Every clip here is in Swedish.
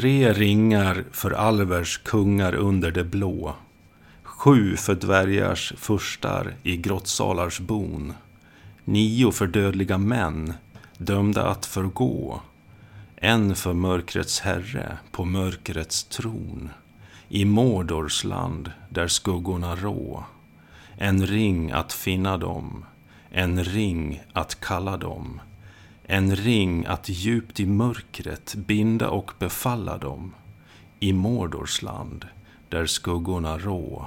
3 ringar för alvers kungar under det blå, 7 för dvärgars furstar i grottsalars bon, 9 för dödliga män, dömda att förgå, 1 för mörkrets herre på mörkrets tron, i Mordors land där skuggorna rå, 1 ring att finna dem, 1 ring att kalla dem, 1 ring att djupt i mörkret binda och befalla dem, i Mordors land där skuggorna rå.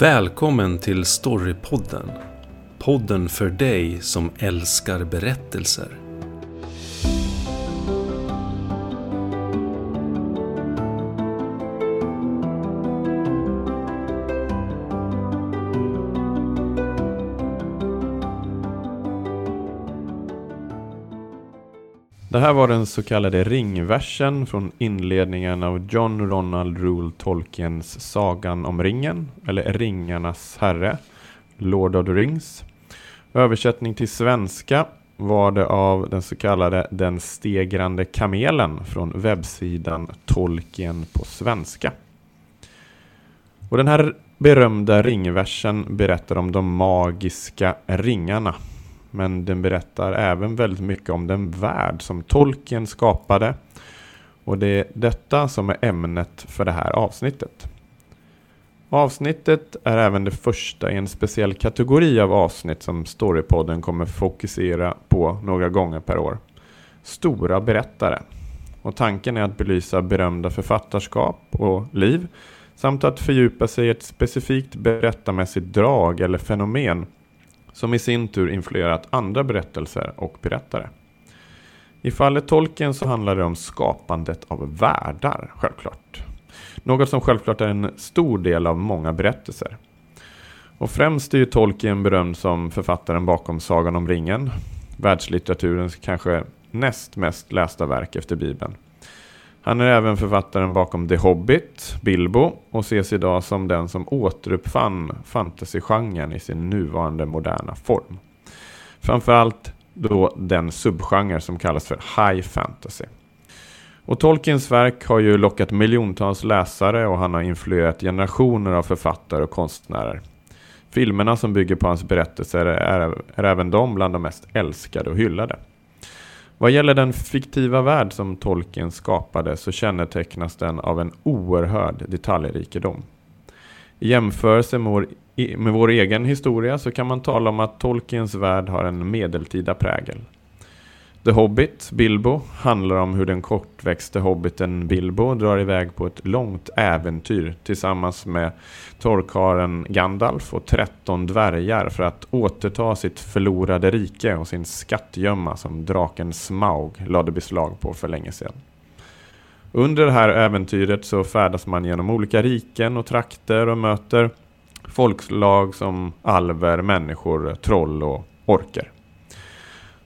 Välkommen till Storypodden, podden för dig som älskar berättelser. Det här var den så kallade ringversen från inledningen av John Ronald Reuel Tolkiens Sagan om ringen, eller Ringarnas Herre, Lord of the Rings. Översättning till svenska var det av den så kallade Den Stegrande Kamelen från webbsidan Tolkien på svenska. Och den här berömda ringversen berättar om de magiska ringarna. Men den berättar även väldigt mycket om den värld som Tolkien skapade. Och det är detta som är ämnet för det här avsnittet. Avsnittet är även det första i en speciell kategori av avsnitt som Storypodden kommer fokusera på några gånger per år. Stora berättare. Och tanken är att belysa berömda författarskap och liv. Samt att fördjupa sig i ett specifikt berättarmässigt drag eller fenomen, som i sin tur influerat andra berättelser och berättare. I fallet Tolkien så handlar det om skapandet av världar, självklart. Något som självklart är en stor del av många berättelser. Och främst är ju Tolkien berömd som författaren bakom Sagan om ringen, världslitteraturens kanske näst mest lästa verk efter Bibeln. Han är även författaren bakom The Hobbit, Bilbo, och ses idag som den som återuppfann fantasygenren i sin nuvarande moderna form. Framförallt då den subgenre som kallas för high fantasy. Och Tolkiens verk har ju lockat miljontals läsare och han har influerat generationer av författare och konstnärer. Filmerna som bygger på hans berättelser är även de bland de mest älskade och hyllade. Vad gäller den fiktiva värld som Tolkien skapade så kännetecknas den av en oerhörd detaljrikedom. I jämförelse med vår egen historia så kan man tala om att Tolkiens värld har en medeltida prägel. The Hobbit, Bilbo, handlar om hur den kortväxte hobbiten Bilbo drar iväg på ett långt äventyr tillsammans med torrkaren Gandalf och 13 dvärgar för att återta sitt förlorade rike och sin skattgömma som draken Smaug lade beslag på för länge sedan. Under det här äventyret så färdas man genom olika riken och trakter och möter folkslag som alver, människor, troll och orker.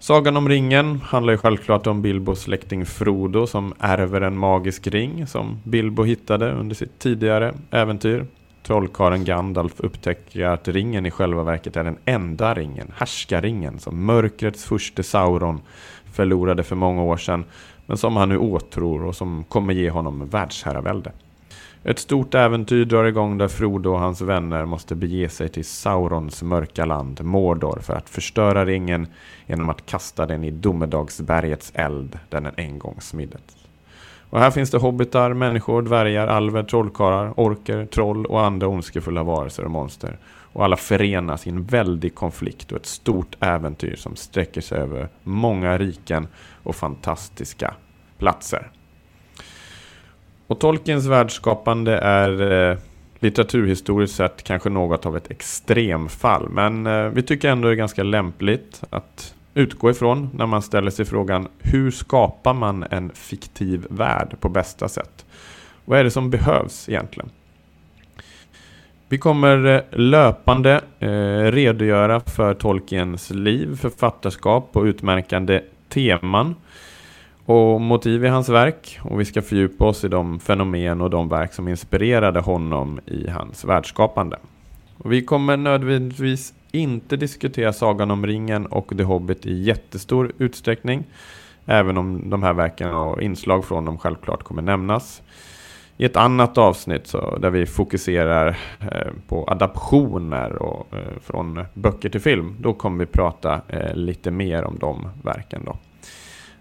Sagan om ringen handlar ju självklart om Bilbos släkting Frodo som ärver en magisk ring som Bilbo hittade under sitt tidigare äventyr. Trollkaren Gandalf upptäcker att ringen i själva verket är den enda ringen, härskarringen, som mörkrets furste Sauron förlorade för många år sedan men som han nu åtror och som kommer ge honom världsherravälde. Ett stort äventyr drar igång där Frodo och hans vänner måste bege sig till Saurons mörka land, Mordor, för att förstöra ringen genom att kasta den i domedagsbergets eld där den en gång smiddes. Och här finns det hobbitar, människor, dvärgar, alver, trollkarlar, orker, troll och andra ondskefulla varelser och monster. Och alla förenas i en väldig konflikt och ett stort äventyr som sträcker sig över många riken och fantastiska platser. Och Tolkiens världsskapande är litteraturhistoriskt sett kanske något av ett extremfall. Men vi tycker ändå det är ganska lämpligt att utgå ifrån när man ställer sig frågan: hur skapar man en fiktiv värld på bästa sätt? Vad är det som behövs egentligen? Vi kommer löpande redogöra för Tolkiens liv, författarskap och utmärkande teman och motiv i hans verk, och vi ska fördjupa oss i de fenomen och de verk som inspirerade honom i hans världsskapande. Och vi kommer nödvändigtvis inte diskutera Sagan om ringen och The Hobbit i jättestor utsträckning. även om de här verken och inslag från dem självklart kommer nämnas. I ett annat avsnitt så, där vi fokuserar på adaptioner och, från böcker till film, då kommer vi prata lite mer om de verken då.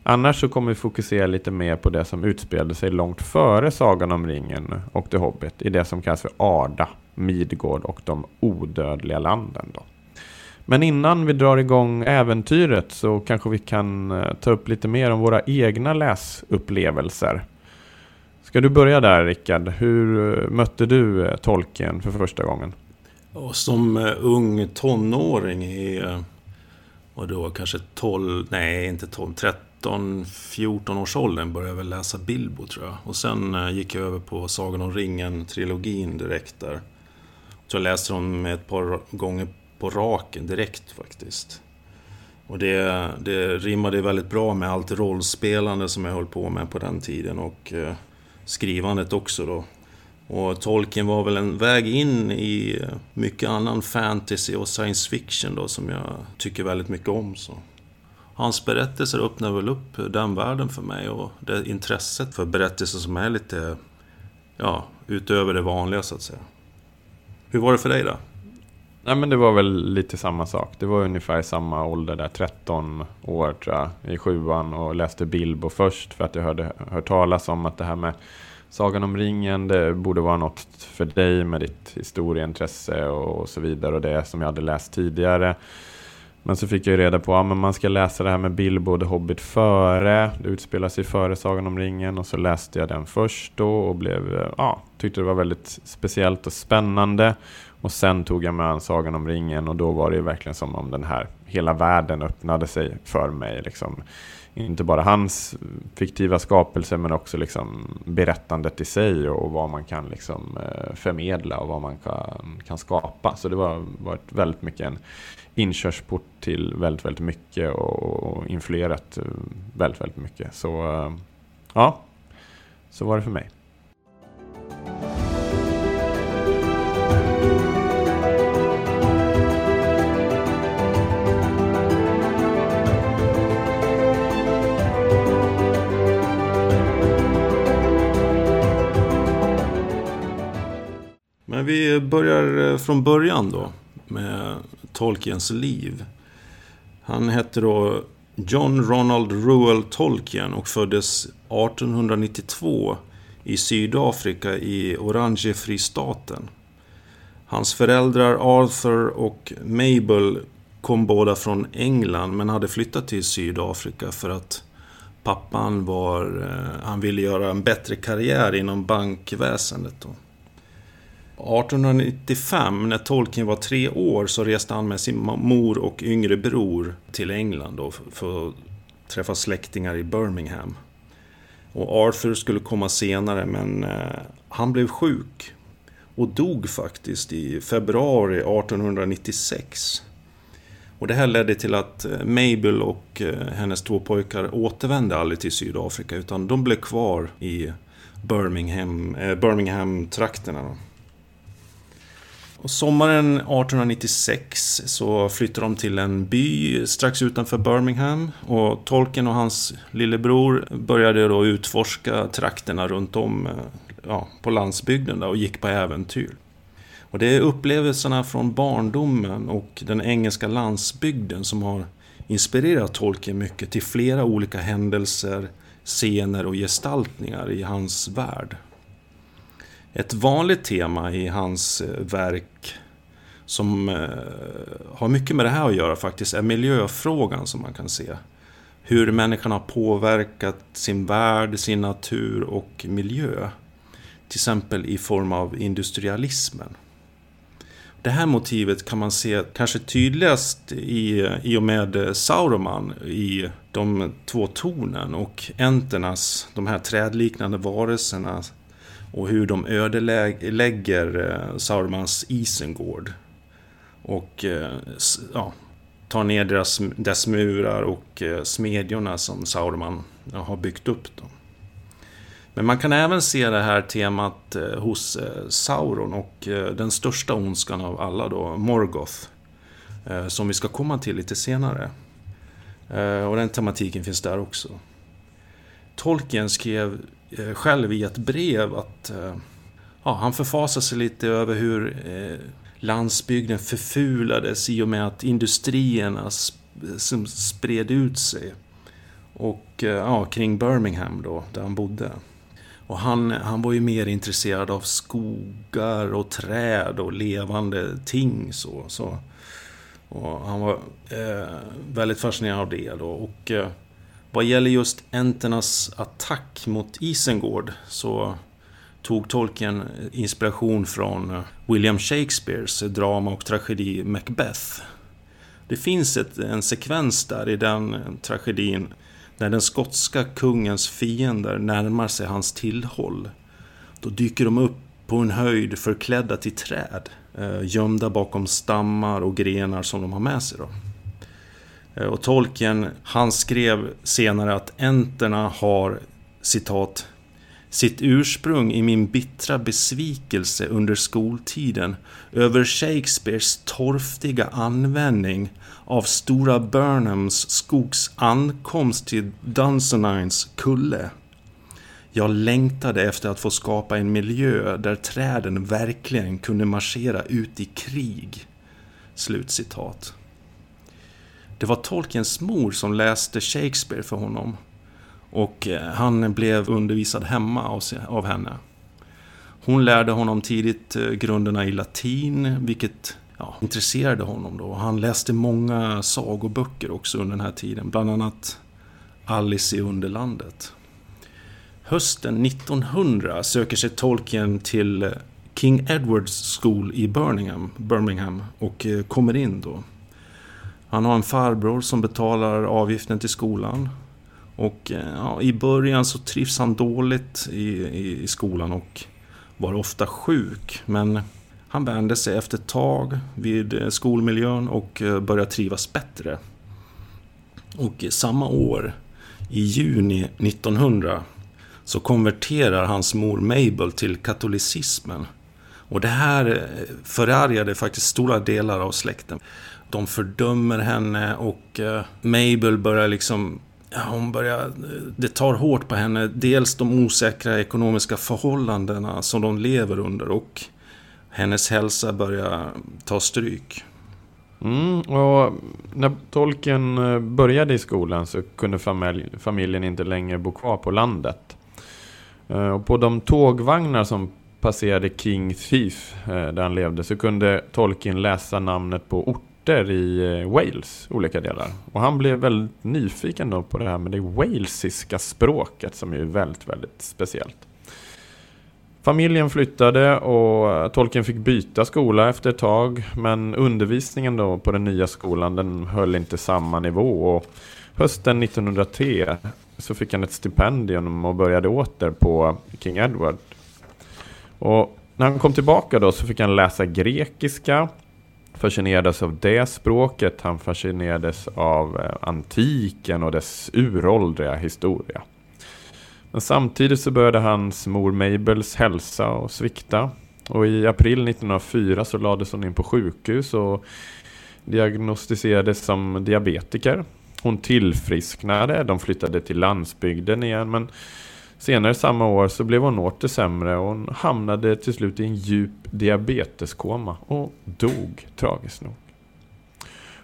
Annars så kommer vi fokusera lite mer på det som utspelade sig långt före Sagan om ringen och The Hobbit i det som kallas för Arda, Midgård och de odödliga landen då. Men innan vi drar igång äventyret så kanske vi kan ta upp lite mer om våra egna läsupplevelser. Ska du börja där, Rickard? Hur mötte du Tolkien för första gången? Ja, som ung tonåring i, och då kanske 13-14 års åldern började jag väl läsa Bilbo, tror jag. Och sen gick jag över på Sagan om ringen-trilogin direkt där. Så jag läste dem ett par gånger på raken direkt faktiskt. Och det rimmade väldigt bra med allt rollspelande som jag höll på med på den tiden och skrivandet också då. Och Tolkien var väl en väg in i mycket annan fantasy och science fiction då som jag tycker väldigt mycket om. Så hans berättelser öppnar väl upp den världen för mig och det intresset för berättelser som är lite, ja, utöver det vanliga så att säga. Hur var det för dig då? Nej, men det var väl lite samma sak. Det var ungefär samma ålder där, 13 år tror jag, i 7:an och läste Bilbo först för att jag hört talas om att det här med Sagan om ringen, det borde vara något för dig med ditt historieintresse och så vidare och det som jag hade läst tidigare. Men så fick jag ju reda på att man ska läsa det här med Bilbo och The Hobbit före. Det utspelar sig före Sagan om ringen och så läste jag den först då och blev, ja, tyckte det var väldigt speciellt och spännande. Och sen tog jag med Sagan om ringen och då var det ju verkligen som om den här hela världen öppnade sig för mig. Liksom. Inte bara hans fiktiva skapelse men också liksom berättandet i sig och vad man kan liksom förmedla och vad man kan skapa. Så det var varit väldigt mycket en inkörsport till väldigt, väldigt mycket och influerat väldigt, väldigt mycket. Så ja, så var det för mig. Men vi börjar från början då med Tolkiens liv. Han hette då John Ronald Reuel Tolkien och föddes 1892 i Sydafrika i Oranje-fristaten. Hans föräldrar Arthur och Mabel kom båda från England men hade flyttat till Sydafrika för att pappan han ville göra en bättre karriär inom bankväsendet då. 1895, när Tolkien var 3 år, så reste han med sin mor och yngre bror till England då, för att träffa släktingar i Birmingham. Och Arthur skulle komma senare, men han blev sjuk och dog faktiskt i februari 1896. Och det här ledde till att Mabel och hennes 2 pojkar återvände aldrig till Sydafrika, utan de blev kvar i Birmingham-trakterna då. Och sommaren 1896 så flyttade de till en by strax utanför Birmingham och Tolkien och hans lillebror började då utforska trakterna runt om, ja, på landsbygden där och gick på äventyr. Och det är upplevelserna från barndomen och den engelska landsbygden som har inspirerat Tolkien mycket till flera olika händelser, scener och gestaltningar i hans värld. Ett vanligt tema i hans verk som har mycket med det här att göra faktiskt är miljöfrågan som man kan se. Hur människan har påverkat sin värld, sin natur och miljö. Till exempel i form av industrialismen. Det här motivet kan man se kanske tydligast i och med Sauron i de 2 tornen och enternas, de här trädliknande varelserna. Och hur de ödelägger Saurons Isengård. Och ja, tar ner dess murar och smedjorna som Sauron har byggt upp dem. Men man kan även se det här temat hos Sauron och den största ondskan av alla då, Morgoth. Som vi ska komma till lite senare. Och den tematiken finns där också. Tolkien skrev själv i ett brev att han förfasade sig lite över hur landsbygden förfulades i och med att industrierna spred ut sig och kring Birmingham då, där han bodde. Och han var ju mer intresserad av skogar och träd och levande ting så. Och han var väldigt fascinerad av det då. Och vad gäller just enternas attack mot Isengård så tog Tolkien inspiration från William Shakespeares drama och tragedi Macbeth. Det finns en sekvens där i den tragedin när den skotska kungens fiender närmar sig hans tillhåll. Då dyker de upp på en höjd förklädda till träd, gömda bakom stammar och grenar som de har med sig då. Och Tolkien, han skrev senare att enterna har, citat, sitt ursprung i min bittra besvikelse under skoltiden över Shakespeares torftiga användning av Stora Burnhams skogs ankomst till Dunsinines kulle. Jag längtade efter att få skapa en miljö där träden verkligen kunde marschera ut i krig. Slutcitat. Det var Tolkiens mor som läste Shakespeare för honom. Och han blev undervisad hemma av henne. Hon lärde honom tidigt grunderna i latin, vilket intresserade honom då. Han läste många sagoböcker också under den här tiden, bland annat Alice i Underlandet. Hösten 1900 söker sig Tolkien till King Edward's School i Birmingham och kommer in då. Han har en farbror som betalar avgiften till skolan. Och i början så trivs han dåligt i skolan och var ofta sjuk. Men han vände sig efter ett tag vid skolmiljön och började trivas bättre. Och samma år, i juni 1900, så konverterar hans mor Mabel till katolicismen. Och det här förargade faktiskt stora delar av släkten. De fördömer henne och Mabel börjar liksom... det tar hårt på henne, dels de osäkra ekonomiska förhållandena som de lever under och hennes hälsa börjar ta stryk. Och när Tolkien började i skolan så kunde familjen inte längre bo kvar på landet. Och på de tågvagnar som passerade King Thief där han levde så kunde Tolkien läsa namnet på i Wales, olika delar. Och han blev väldigt nyfiken då på det här med det walesiska språket som är väldigt, väldigt speciellt. Familjen flyttade och Tolkien fick byta skola efter ett tag, men undervisningen då på den nya skolan den höll inte samma nivå. Och hösten 1903 så fick han ett stipendium och började åter på King Edward. Och när han kom tillbaka då så fick han läsa grekiska. Fascinerades av det språket, han fascinerades av antiken och dess uråldriga historia. Men samtidigt så började hans mor Mabels hälsa och svikta. Och i april 1904 så lades hon in på sjukhus och diagnostiserades som diabetiker. Hon tillfrisknade, de flyttade till landsbygden igen, men senare samma år så blev hon åter sämre och hon hamnade till slut i en djup diabeteskoma och dog tragiskt nog.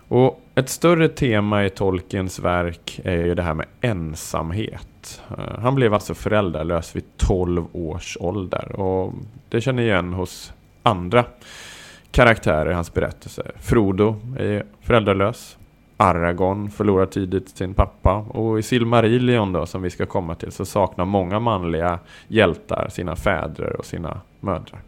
Och ett större tema i Tolkiens verk är ju det här med ensamhet. Han blev alltså föräldralös vid 12 års ålder och det känner igen hos andra karaktärer i hans berättelser. Frodo är föräldralös. Aragorn förlorar tidigt sin pappa och i Silmarillion då som vi ska komma till så saknar många manliga hjältar sina fäder och sina mödrar.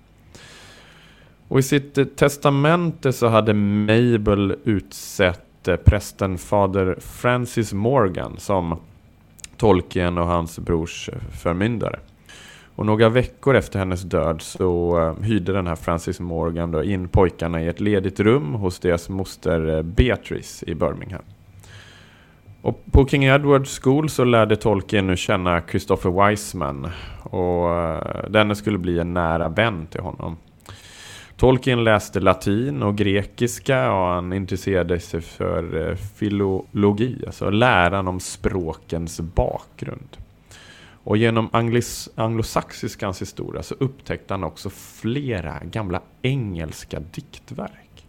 Och i sitt testamente så hade Mabel utsett prästen fader Francis Morgan som Tolkien och hans brors förmyndare. Och några veckor efter hennes död så hyrde den här Francis Morgan då in pojkarna i ett ledigt rum hos deras moster Beatrice i Birmingham. Och på King Edward's School så lärde Tolkien nu känna Christopher Wiseman och denne skulle bli en nära vän till honom. Tolkien läste latin och grekiska och han intresserade sig för filologi, alltså läran om språkens bakgrund. Och genom anglosaxiskans historia så upptäckte han också flera gamla engelska diktverk.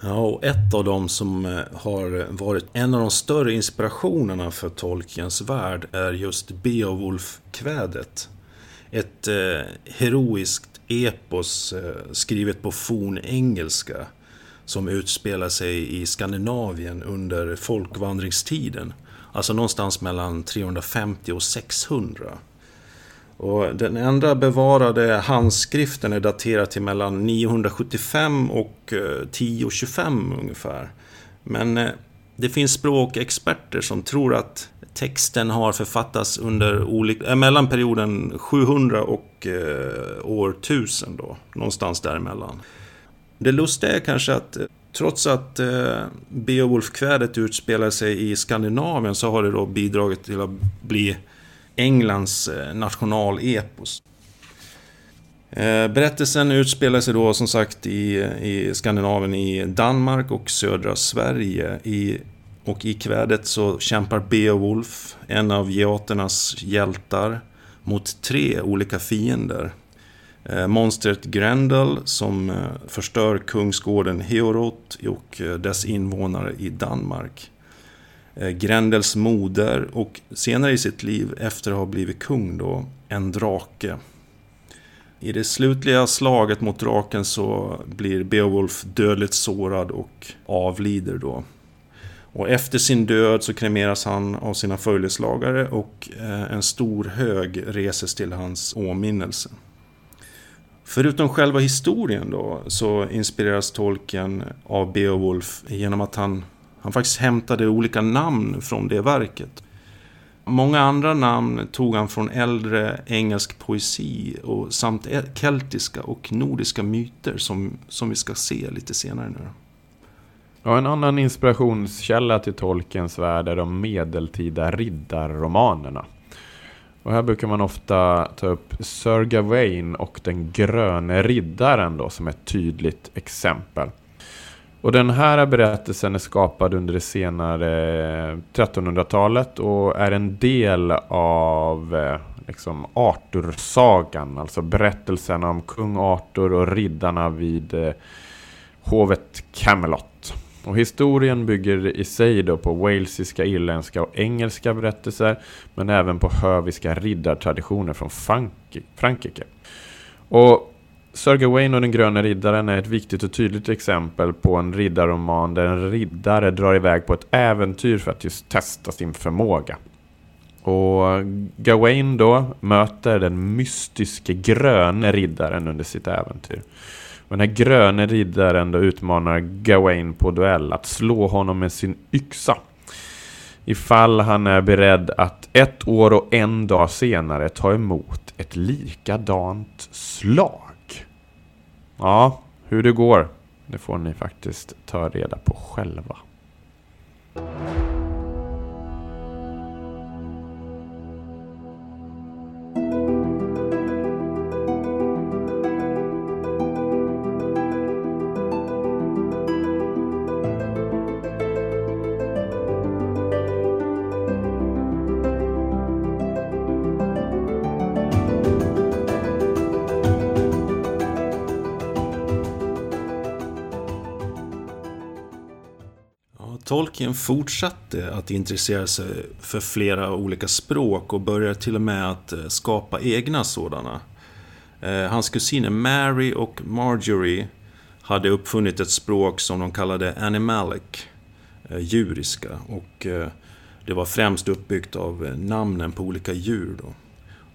Ja, och ett av dem som har varit en av de större inspirationerna för Tolkiens värld är just Beowulf-kvädet. Ett heroiskt epos skrivet på fornengelska som utspelar sig i Skandinavien under folkvandringstiden. Alltså någonstans mellan 350 och 600. Och den enda bevarade handskriften är daterad till mellan 975 och 1025 ungefär. Men det finns språkexperter som tror att texten har författats under mellan perioden 700 och år 1000 då, någonstans däremellan. Det lustiga är kanske att trots att Beowulf-kvädet utspelar sig i Skandinavien så har det då bidragit till att bli Englands nationalepos. Berättelsen utspelar sig då som sagt i Skandinavien, i Danmark och södra Sverige. Och i kvädet så kämpar Beowulf, en av geaternas hjältar, mot tre olika fiender. Monstret Grendel som förstör kungsgården Heorot och dess invånare i Danmark. Grendels moder och senare i sitt liv efter att ha blivit kung då, en drake. I det slutliga slaget mot draken så blir Beowulf dödligt sårad och avlider då. Och efter sin död så kremeras han av sina följeslagare och en stor hög reses till hans åminnelse. Förutom själva historien då så inspireras Tolkien av Beowulf genom att han faktiskt hämtade olika namn från det verket. Många andra namn tog han från äldre engelsk poesi och samt keltiska och nordiska myter som vi ska se lite senare nu. Ja, en annan inspirationskälla till Tolkiens värld är de medeltida riddarromanerna. Och här brukar man ofta ta upp Sir Gawain och den gröna riddaren då, som ett tydligt exempel. Och den här berättelsen är skapad under det senare 1300-talet och är en del av liksom Arthur-sagan. Alltså berättelsen om kung Arthur och riddarna vid hovet Camelot. Och historien bygger i sig då på walesiska, irländska och engelska berättelser, men även på höviska riddartraditioner från Frankrike. Och Sir Gawain och den gröna riddaren är ett viktigt och tydligt exempel på en riddarroman där en riddare drar iväg på ett äventyr för att just testa sin förmåga. Och Gawain då möter den mystiska gröna riddaren under sitt äventyr. Men den här gröna riddaren då utmanar Gawain på duell att slå honom med sin yxa. Ifall han är beredd att 1 år och 1 dag senare ta emot ett likadant slag. Ja, hur det går, det får ni faktiskt ta reda på själva. Tolkien fortsatte att intressera sig för flera olika språk och började till och med att skapa egna sådana. Hans kusiner Mary och Marjorie hade uppfunnit ett språk som de kallade animalic, djuriska. Och det var främst uppbyggt av namnen på olika djur då.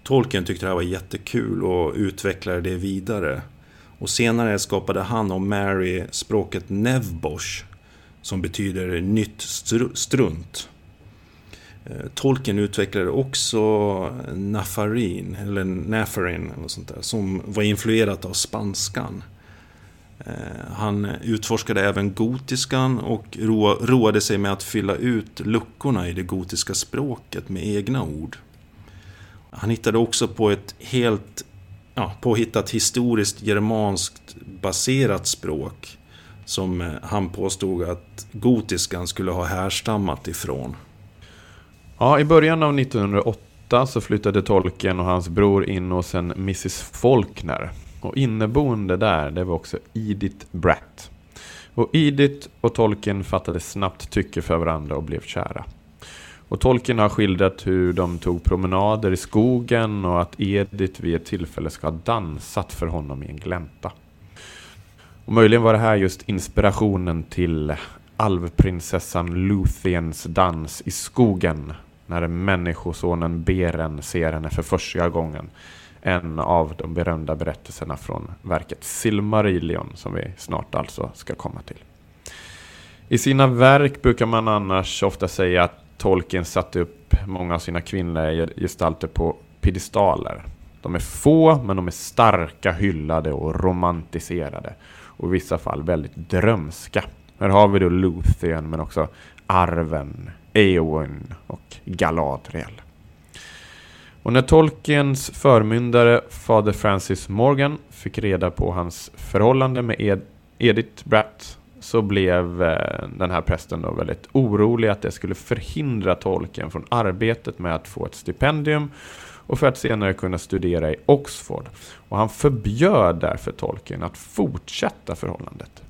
Tolkien tyckte det här var jättekul och utvecklade det vidare. Och senare skapade han och Mary språket Nevbosh, som betyder nytt strunt. Tolkien utvecklade också Naffarin, eller Naffarin eller sånt där, som var influerat av spanskan. Han utforskade även gotiskan och roade sig med att fylla ut luckorna i det gotiska språket med egna ord. Han hittade också på ett helt påhittat historiskt germanskt baserat språk som han påstod att gotiskan skulle ha härstammat ifrån. Ja, i början av 1908 8 så flyttade Tolkien och hans bror in hos en Mrs. Faulkner. Och inneboende där, det var också Edith Bratt. Och Edith och Tolkien fattade snabbt tycke för varandra och blev kära. Och Tolkien har skildrat hur de tog promenader i skogen och att Edith vid ett tillfälle ska ha dansat för honom i en glänta. Och möjligen var det här just inspirationen till alvprinsessan Luthiens dans i skogen när människosonen Beren ser henne för första gången. En av de berömda berättelserna från verket Silmarillion som vi snart alltså ska komma till. I sina verk brukar man annars ofta säga att Tolkien satte upp många av sina kvinnliga gestalter på piedestaler. De är få, men de är starka, hyllade och romantiserade. Och i vissa fall väldigt drömska. Här har vi då Luthien, men också Arwen, Eowyn och Galadriel. Och när Tolkiens förmyndare, fader Francis Morgan, fick reda på hans förhållande med Edith Bratt, så blev den här prästen då väldigt orolig att det skulle förhindra Tolkien från arbetet med att få ett stipendium och för att senare kunna studera i Oxford. Och han förbjöd därför Tolkien att fortsätta förhållandet.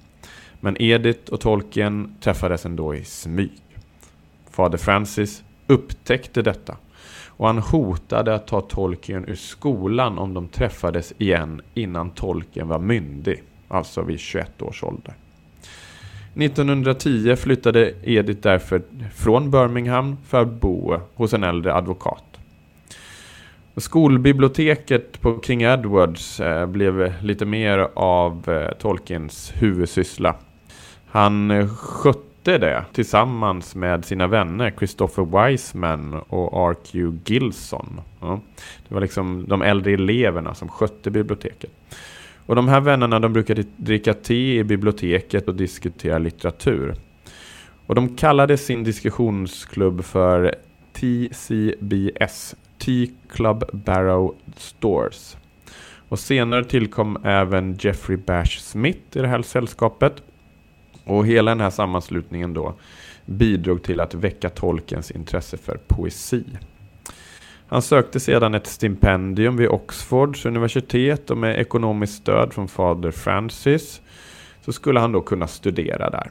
Men Edith och Tolkien träffades ändå i smyg. Fader Francis upptäckte detta och han hotade att ta Tolkien ur skolan om de träffades igen innan Tolkien var myndig, alltså vid 21 års ålder. 1910 flyttade Edith därför från Birmingham för att bo hos en äldre advokat. Skolbiblioteket på King Edward's blev lite mer av Tolkiens huvudsyssla. Han skötte det tillsammans med sina vänner Christopher Wiseman och R.Q. Gilson. Det var liksom de äldre eleverna som skötte biblioteket. Och de här vännerna, de brukade dricka te i biblioteket och diskutera litteratur. Och de kallade sin diskussionsklubb för TCBS, Tea Club Barrow Stores. Och senare tillkom även Jeffrey Bash Smith i det här sällskapet. Och hela den här sammanslutningen då bidrog till att väcka Tolkiens intresse för poesi. Han sökte sedan ett stipendium vid Oxfords universitet och med ekonomiskt stöd från fader Francis så skulle han då kunna studera där.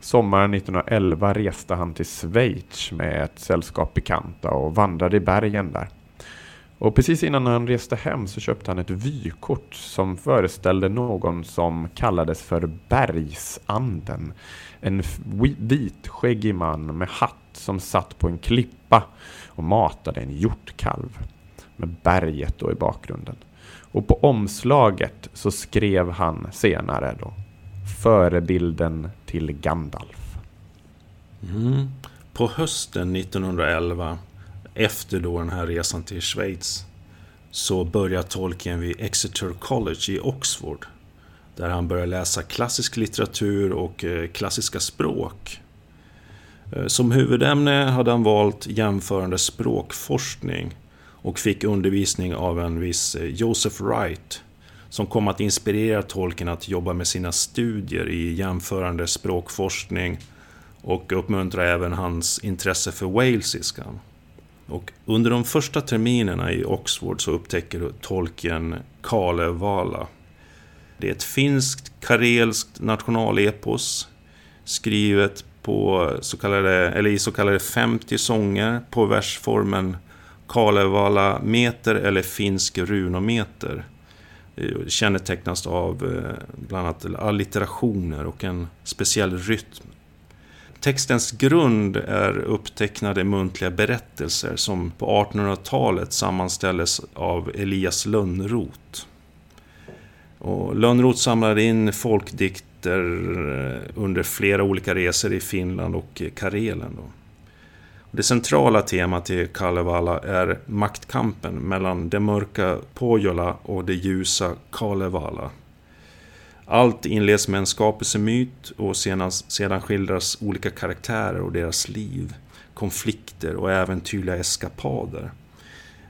Sommaren 1911 reste han till Schweiz med ett sällskap bekanta och vandrade i bergen där. Och precis innan han reste hem så köpte han ett vykort som föreställde någon som kallades för bergsanden. En vitskäggig man med hatt som satt på en klippa och matade en hjortkalv med berget då i bakgrunden. Och på omslaget så skrev han senare då förebilden till Gandalf. På hösten 1911, efter då den här resan till Schweiz, så börjar Tolkien vid Exeter College i Oxford, där han börjar läsa klassisk litteratur och klassiska språk. Som huvudämne hade han valt jämförande språkforskning och fick undervisning av en viss Joseph Wright som kom att inspirera Tolkien att jobba med sina studier i jämförande språkforskning och uppmuntra även hans intresse för walesiskan. Och under de första terminerna i Oxford så upptäcker Tolkien Kalevala. Det är ett finskt karelskt nationalepos skrivet på i så kallade 50 sånger på versformen Kalevala meter eller finsk runometer. Det kännetecknas av bland annat allitterationer och en speciell rytm. Textens grund är upptecknade muntliga berättelser som på 1800-talet sammanställdes av Elias Lönnroth. Och Lönnroth samlade in folkdikt under flera olika resor i Finland och Karelen. Det centrala temat i Kalevala är maktkampen mellan det mörka Pohjola och det ljusa Kalevala. Allt inleds med en skapelsemyt och sedan skildras olika karaktärer och deras liv, konflikter och även tydliga eskapader.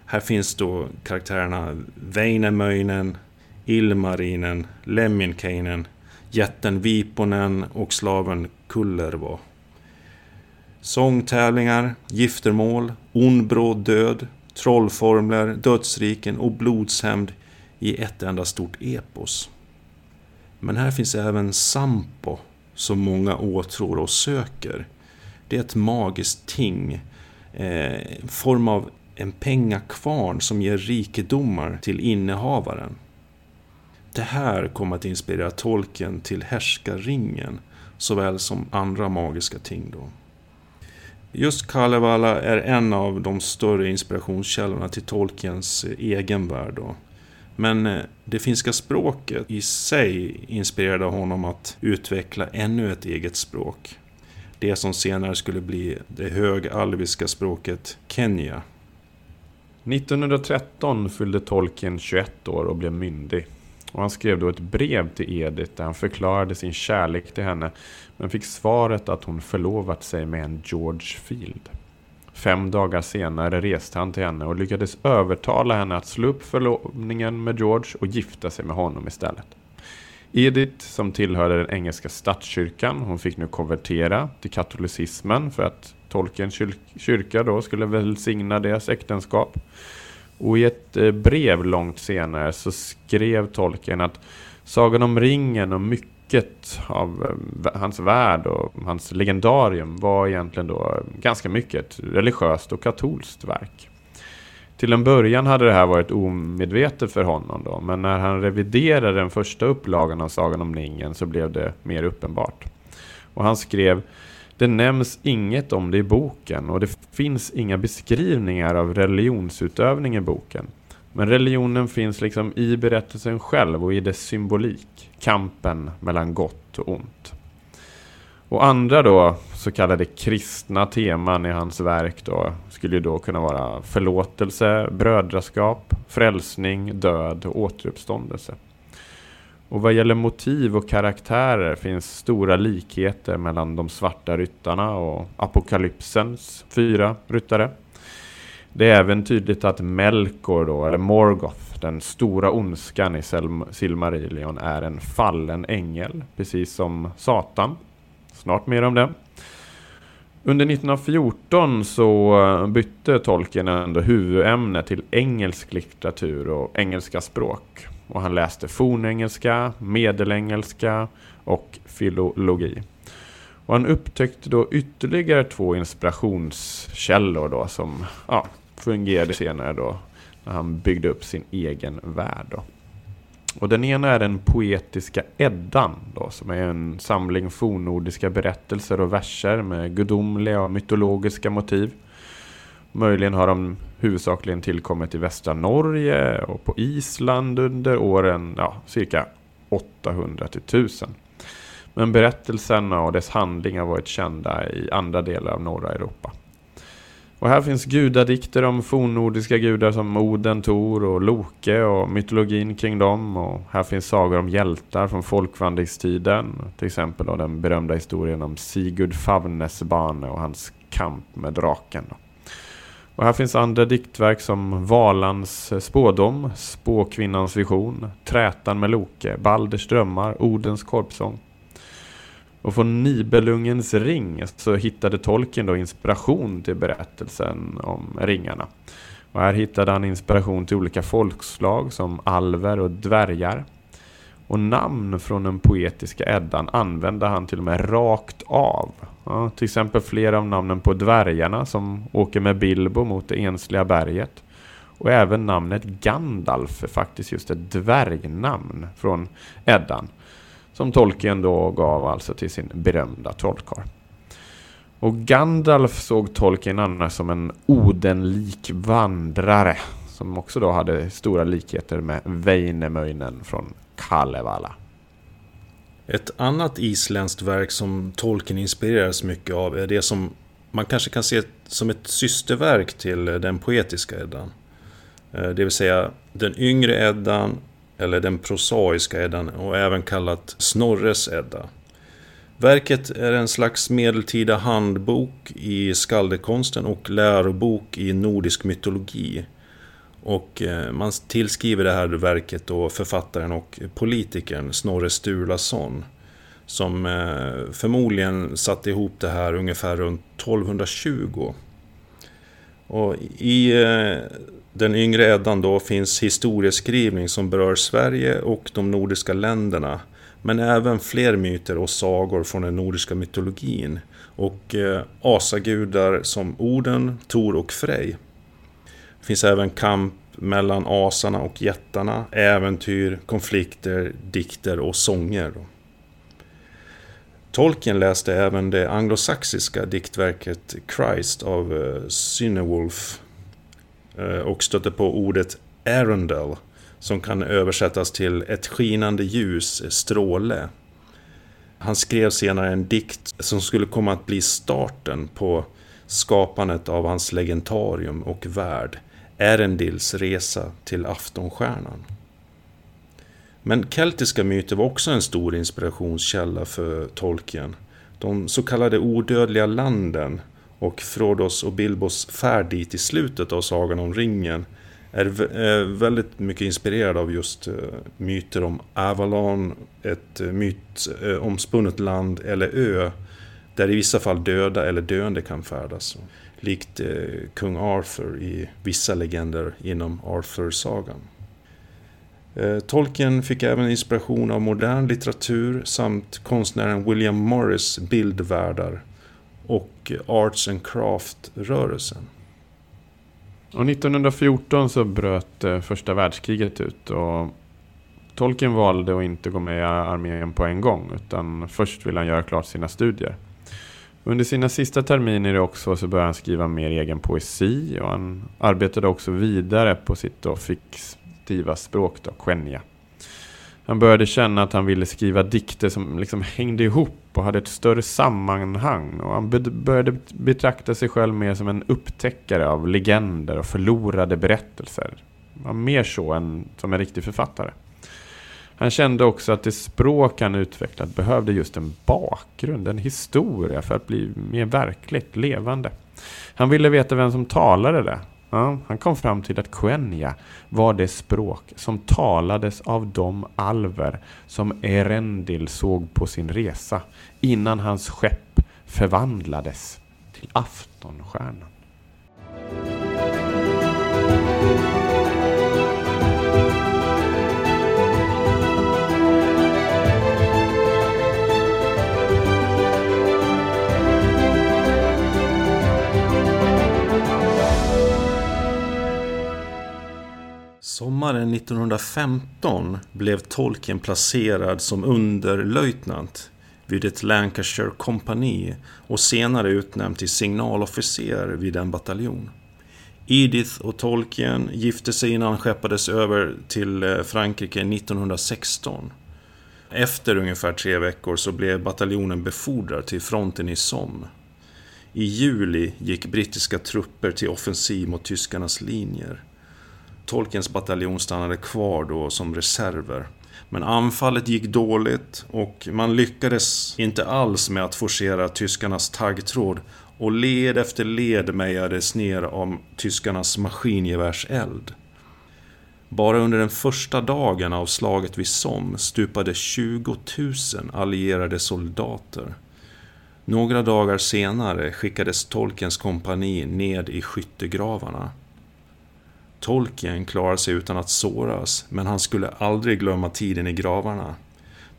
Här finns då karaktärerna Väinämöinen, Ilmarinen, Lemminkäinen, jätten Viponen och slaven Kullervo. Sångtävlingar, giftermål, onbråd död, trollformler, dödsriken och blodshämnd i ett enda stort epos. Men här finns även Sampo som många åtrår och söker. Det är ett magiskt ting, en form av en pengakvarn som ger rikedomar till innehavaren. Det här kommer att inspirera Tolkien till härskarringen såväl som andra magiska ting då. Just Kalevala är en av de större inspirationskällorna till Tolkiens egen värld då. Men det finska språket i sig inspirerade honom att utveckla ännu ett eget språk. Det som senare skulle bli det högalviska språket Quenya. 1913 fyllde Tolkien 21 år och blev myndig. Och han skrev då ett brev till Edith där han förklarade sin kärlek till henne, men fick svaret att hon förlovat sig med en George Field. 5 dagar senare reste han till henne och lyckades övertala henne att slå upp förlovningen med George och gifta sig med honom istället. Edith, som tillhörde den engelska statskyrkan, hon fick nu konvertera till katolicismen för att Tolkiens kyrka då skulle välsigna deras äktenskap. Och i ett brev långt senare så skrev Tolkien att Sagan om ringen och mycket av hans värld och hans legendarium var egentligen då ganska mycket ett religiöst och katolskt verk. Till en början hade det här varit omedvetet för honom då, men när han reviderade den första upplagan av Sagan om ringen så blev det mer uppenbart. Och han skrev: det nämns inget om det i boken och det finns inga beskrivningar av religionsutövning i boken. Men religionen finns liksom i berättelsen själv och i dess symbolik, kampen mellan gott och ont. Och andra då så kallade kristna teman i hans verk då skulle då kunna vara förlåtelse, brödraskap, frälsning, död och återuppståndelse. Och vad gäller motiv och karaktärer finns stora likheter mellan de svarta ryttarna och apokalypsens 4 ryttare. Det är även tydligt att Melkor då, eller Morgoth, den stora ondskan i Silmarillion, är en fallen ängel, precis som Satan. Snart mer om det. Under 1914 så bytte Tolkien ändå huvudämne till engelsk litteratur och engelska språk. Och han läste fornengelska, medelengelska och filologi. Och han upptäckte då ytterligare 2 inspirationskällor då som fungerade senare då när han byggde upp sin egen värld då. Och den ena är den poetiska Eddan då, som är en samling fornnordiska berättelser och verser med gudomliga och mytologiska motiv. Möjligen har de huvudsakligen tillkommit i västra Norge och på Island under åren cirka 800-1000. Men berättelserna och dess handlingar varit kända i andra delar av norra Europa. Och här finns gudadikter om fornnordiska gudar som Oden, Thor och Loke och mytologin kring dem. Och här finns sagor om hjältar från folkvandringstiden. Till exempel då den berömda historien om Sigurd Favnesbane och hans kamp med draken då. Och här finns andra diktverk som Valans spådom, Spåkvinnans vision, Trätan med Loke, Balders drömmar, Odens korpsång. Och från Nibelungens ring så hittade Tolkien då inspiration till berättelsen om ringarna. Och här hittade han inspiration till olika folkslag som alver och dvärgar. Och namn från den poetiska Eddan använde han till och med rakt av. Ja, till exempel flera av namnen på dvärgarna som åker med Bilbo mot det ensliga berget. Och även namnet Gandalf är faktiskt just ett dvärgnamn från Eddan. Som Tolkien då gav alltså till sin berömda trollkarl. Och Gandalf såg Tolkien annars som en odenlik vandrare. Som också då hade stora likheter med Väinämöinen från Kalevala. Ett annat isländskt verk som Tolkien inspirerades mycket av är det som man kanske kan se som ett systerverk till den poetiska Eddan. Det vill säga den yngre Eddan eller den prosaiska Eddan och även kallat Snorres Edda. Verket är en slags medeltida handbok i skaldekonsten och lärobok i nordisk mytologi. Och man tillskriver det här verket då författaren och politikern Snorre Sturlason som förmodligen satte ihop det här ungefär runt 1220. Och i den yngre eddan då finns historieskrivning som berör Sverige och de nordiska länderna, men även fler myter och sagor från den nordiska mytologin och asagudar som Oden, Tor och Frej. Det finns även kamp mellan asarna och jättarna, äventyr, konflikter, dikter och sånger. Tolkien läste även det anglosaxiska diktverket Christ av Cynewulf och stötte på ordet Arundel, som kan översättas till ett skinande ljus, stråle. Han skrev senare en dikt som skulle komma att bli starten på skapandet av hans legendarium och värld, Erendils resa till aftonstjärnan. Men keltiska myter var också en stor inspirationskälla för Tolkien. De så kallade odödliga landen och Frodos och Bilbos färd dit i slutet av Sagan om ringen är väldigt mycket inspirerad av just myter om Avalon, ett mytomspunnet land eller ö där i vissa fall döda eller döende kan färdas, likt kung Arthur i vissa legender inom Arthur-sagan. Tolkien fick även inspiration av modern litteratur samt konstnären William Morris bildvärldar och arts and craft-rörelsen. Och 1914 så bröt första världskriget ut och Tolkien valde att inte gå med i armén på en gång, utan först ville han göra klart sina studier. Under sina sista terminer också så började han skriva mer egen poesi och han arbetade också vidare på sitt då fiktiva språk, då, Quenya. Han började känna att han ville skriva dikter som liksom hängde ihop och hade ett större sammanhang, och han började betrakta sig själv mer som en upptäckare av legender och förlorade berättelser. Mer så än som en riktig författare. Han kände också att det språk han utvecklat behövde just en bakgrund, en historia för att bli mer verkligt levande. Han ville veta vem som talade det. Ja, han kom fram till att Quenya var det språk som talades av de alver som Erendil såg på sin resa innan hans skepp förvandlades till aftonstjärnan. Sommaren 1915 blev Tolkien placerad som underlöjtnant vid ett Lancashire kompani och senare utnämnd till signalofficer vid en bataljon. Edith och Tolkien gifte sig innan han skeppades över till Frankrike 1916. Efter ungefär 3 veckor så blev bataljonen befordrad till fronten i Somme. I juli gick brittiska trupper till offensiv mot tyskarnas linjer. Tolkiens bataljon stannade kvar då som reserver, men anfallet gick dåligt och man lyckades inte alls med att forcera tyskarnas taggtråd, och led efter led mejades ner av tyskarnas maskingevärseld. Bara under den första dagen av slaget vid Somme stupade 20 000 allierade soldater. Några dagar senare skickades Tolkiens kompani ned i skyttegravarna. Tolkien klarade sig utan att såras, men han skulle aldrig glömma tiden i gravarna.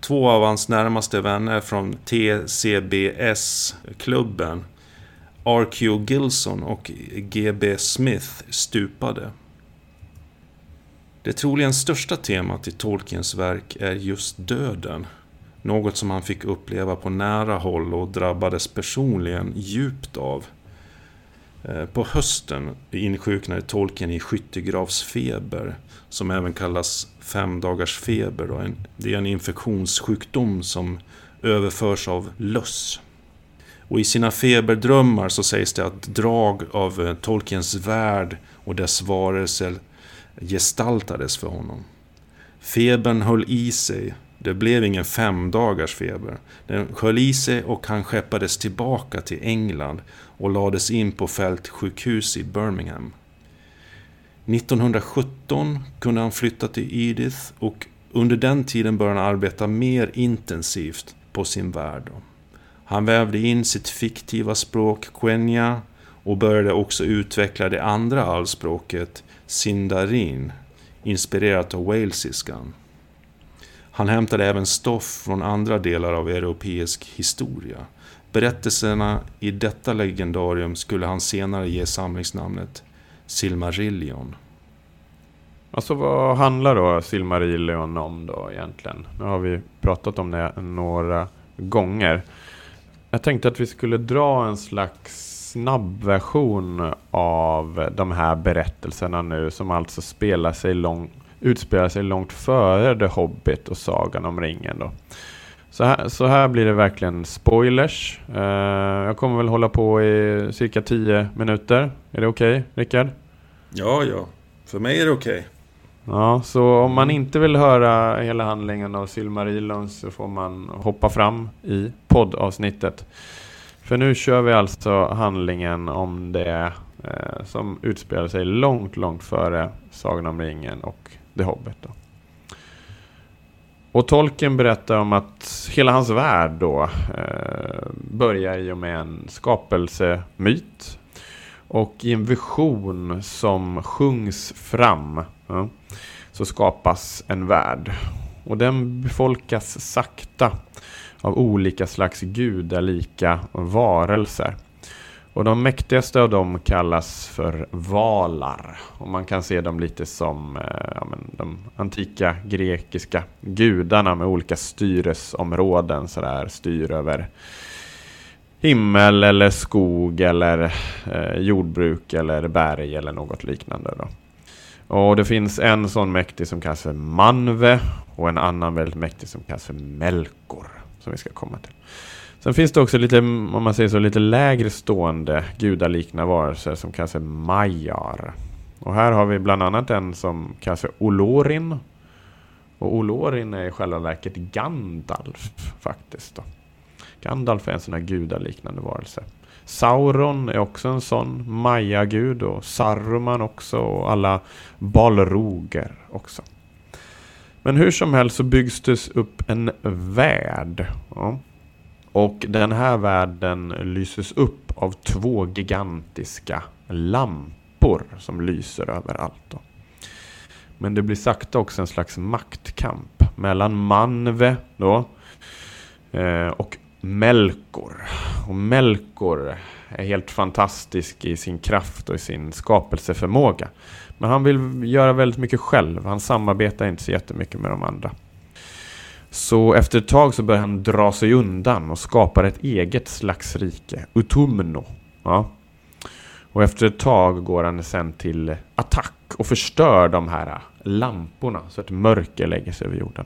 2 av hans närmaste vänner från TCBS-klubben, R.Q. Gilson och G.B. Smith, stupade. Det troligen största temat i Tolkiens verk är just döden, något som han fick uppleva på nära håll och drabbades personligen djupt av. På hösten insjuknade Tolkien i skyttegravsfeber, som även kallas 5-dagarsfeber. Det är en infektionssjukdom som överförs av löss. Och i sina feberdrömmar så sägs det att drag av Tolkiens värld och dess varelser gestaltades för honom. Febern höll i sig. Det blev ingen 5-dagarsfeber. Den sköll i sig och han skeppades tillbaka till England och lades in på fältsjukhus i Birmingham. 1917 kunde han flytta till Edith och under den tiden började han arbeta mer intensivt på sin värld. Han vävde in sitt fiktiva språk Quenya och började också utveckla det andra allspråket, sindarin, inspirerat av walesiskan. Han hämtade även stoff från andra delar av europeisk historia. Berättelserna i detta legendarium skulle han senare ge samlingsnamnet Silmarillion. Alltså vad handlar då Silmarillion om då egentligen? Nu har vi pratat om det några gånger. Jag tänkte att vi skulle dra en slags snabb version av de här berättelserna nu, som alltså utspelar sig långt före The Hobbit och Sagan om ringen då. Så här blir det verkligen spoilers. Jag kommer väl hålla på i cirka 10 minuter. Är det okej, Rickard? Ja. För mig är det okej. Ja, så om man inte vill höra hela handlingen av Silmarillion så får man hoppa fram i poddavsnittet. För nu kör vi alltså handlingen om det som utspelar sig långt, långt före Sagan om ringen och The Hobbit då. Och Tolkien berättar om att hela hans värld då börjar ju med en skapelsemyt. Och i en vision som sjungs fram så skapas en värld. Och den befolkas sakta av olika slags gudalika varelser. Och de mäktigaste av dem kallas för valar. Och man kan se dem lite som de antika grekiska gudarna med olika styresområden. Så där, styr över himmel eller skog eller jordbruk eller berg eller något liknande då. Och det finns en sån mäktig som kallas för Manve och en annan väldigt mäktig som kallas för Melkor, som vi ska komma till. Sen finns det också lite, om man säger så, lite lägre stående gudalikna varelser som kallas för Majar. Och här har vi bland annat en som kallas för Olorin. Och Olorin är i själva verket Gandalf faktiskt då. Gandalf är en sån här gudaliknande varelse. Sauron är också en sån Maya-gud, och Saruman också, och alla Balroger också. Men hur som helst så byggs det upp en värld. Ja. Och den här världen lyses upp av 2 gigantiska lampor som lyser överallt då. Men det blir sakta också en slags maktkamp mellan Manve då och Melkor. Och Melkor är helt fantastisk i sin kraft och i sin skapelseförmåga. Men han vill göra väldigt mycket själv. Han samarbetar inte så jättemycket med de andra. Så efter ett tag så börjar han dra sig undan och skapar ett eget slags rike, Utumno. Ja. Och efter ett tag går han sen till attack och förstör de här lamporna så att mörker lägger sig över jorden.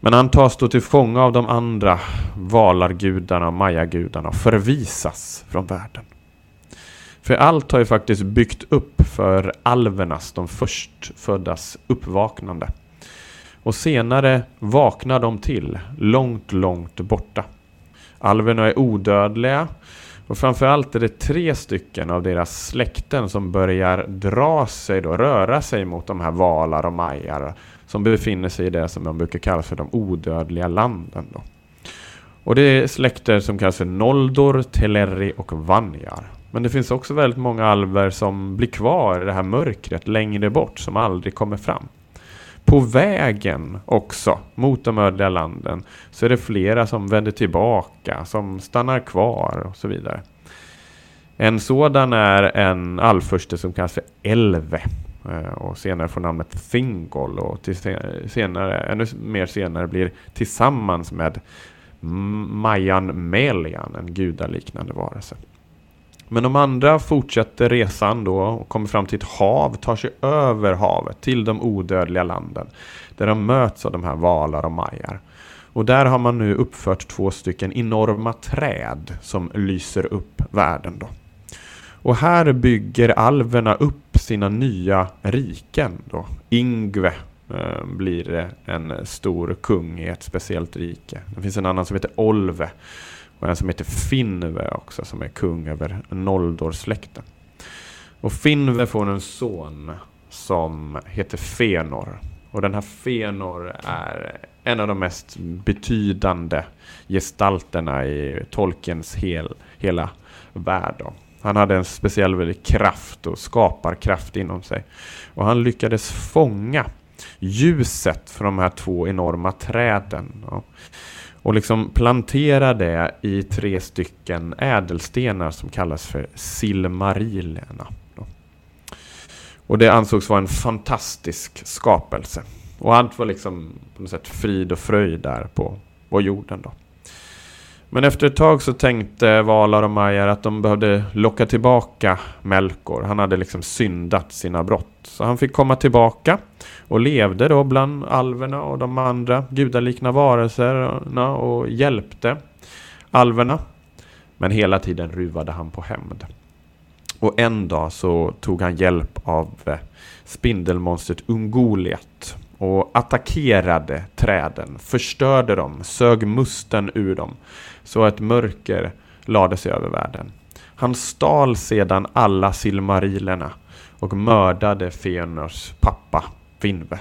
Men han tas då till fånga av de andra valargudarna och mayagudarna och förvisas från världen. För allt har ju faktiskt byggt upp för alvernas, de förstföddas, uppvaknande. Och senare vaknar de till långt, långt borta. Alverna är odödliga och framförallt är det 3 stycken av deras släkten som börjar röra sig mot de här valar och majar, som befinner sig i det som man brukar kalla för de odödliga landen då. Och det är släkter som kallas för Noldor, Teleri och Vanjar. Men det finns också väldigt många alver som blir kvar i det här mörkret längre bort, som aldrig kommer fram. På vägen också mot de ödliga landen så är det flera som vänder tillbaka, som stannar kvar och så vidare. En sådan är en alvfurste som kallas för Elve. Och senare får namnet Thingol, och senare blir tillsammans med Mayan Melian en gudaliknande varelse. Men de andra fortsätter resan då och kommer fram till ett hav, tar sig över havet till de odödliga landen där de möts av de här valar och majar. Och där har man nu uppfört 2 stycken enorma träd som lyser upp världen då. Och här bygger alverna upp sina nya riken då. Yngve blir en stor kung i ett speciellt rike. Det finns en annan som heter Olve och en som heter Finve också, som är kung över Noldor-släkten. Och Finve får en son som heter Fëanor. Och den här Fëanor är en av de mest betydande gestalterna i Tolkiens hela värld då. Han hade en speciell kraft och skaparkraft inom sig. Och han lyckades fånga ljuset från de här två enorma träden. Och liksom plantera det i 3 stycken ädelstenar som kallas för silmarillerna. Och det ansågs vara en fantastisk skapelse. Och allt var liksom på något sätt frid och fröjd där på jorden då. Men efter ett tag så tänkte Valar och Majer att de behövde locka tillbaka Melkor. Han hade liksom syndat sina brott. Så han fick komma tillbaka och levde då bland alverna och de andra gudalikna varelserna och hjälpte alverna. Men hela tiden ruvade han på hämnd. Och en dag så tog han hjälp av spindelmonstret Ungoliat och attackerade träden, förstörde dem, sög musten ur dem så att mörker lade sig över världen. Han stal sedan alla silmarillerna och mördade Fëanors pappa Finve.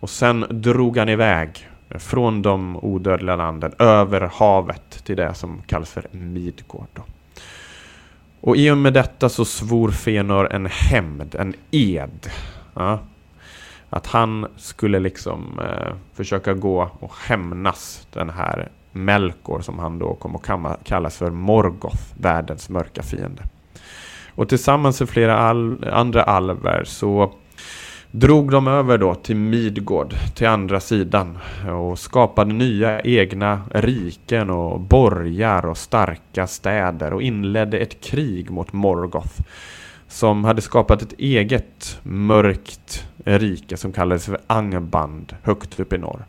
Och sen drog han iväg från de odödliga landen över havet till det som kallas för Midgård då. Och i och med detta så svor Fëanor en hämnd, en ed. Ja. Att han skulle liksom försöka gå och hämnas den här Melkor som han då kom att kallas för Morgoth, världens mörka fiende. Och tillsammans med flera andra alver så drog de över då till Midgård, till andra sidan. Och skapade nya egna riken och borgar och starka städer. Och inledde ett krig mot Morgoth som hade skapat ett eget mörkt rike som kallades för Angband, högt upp i norr.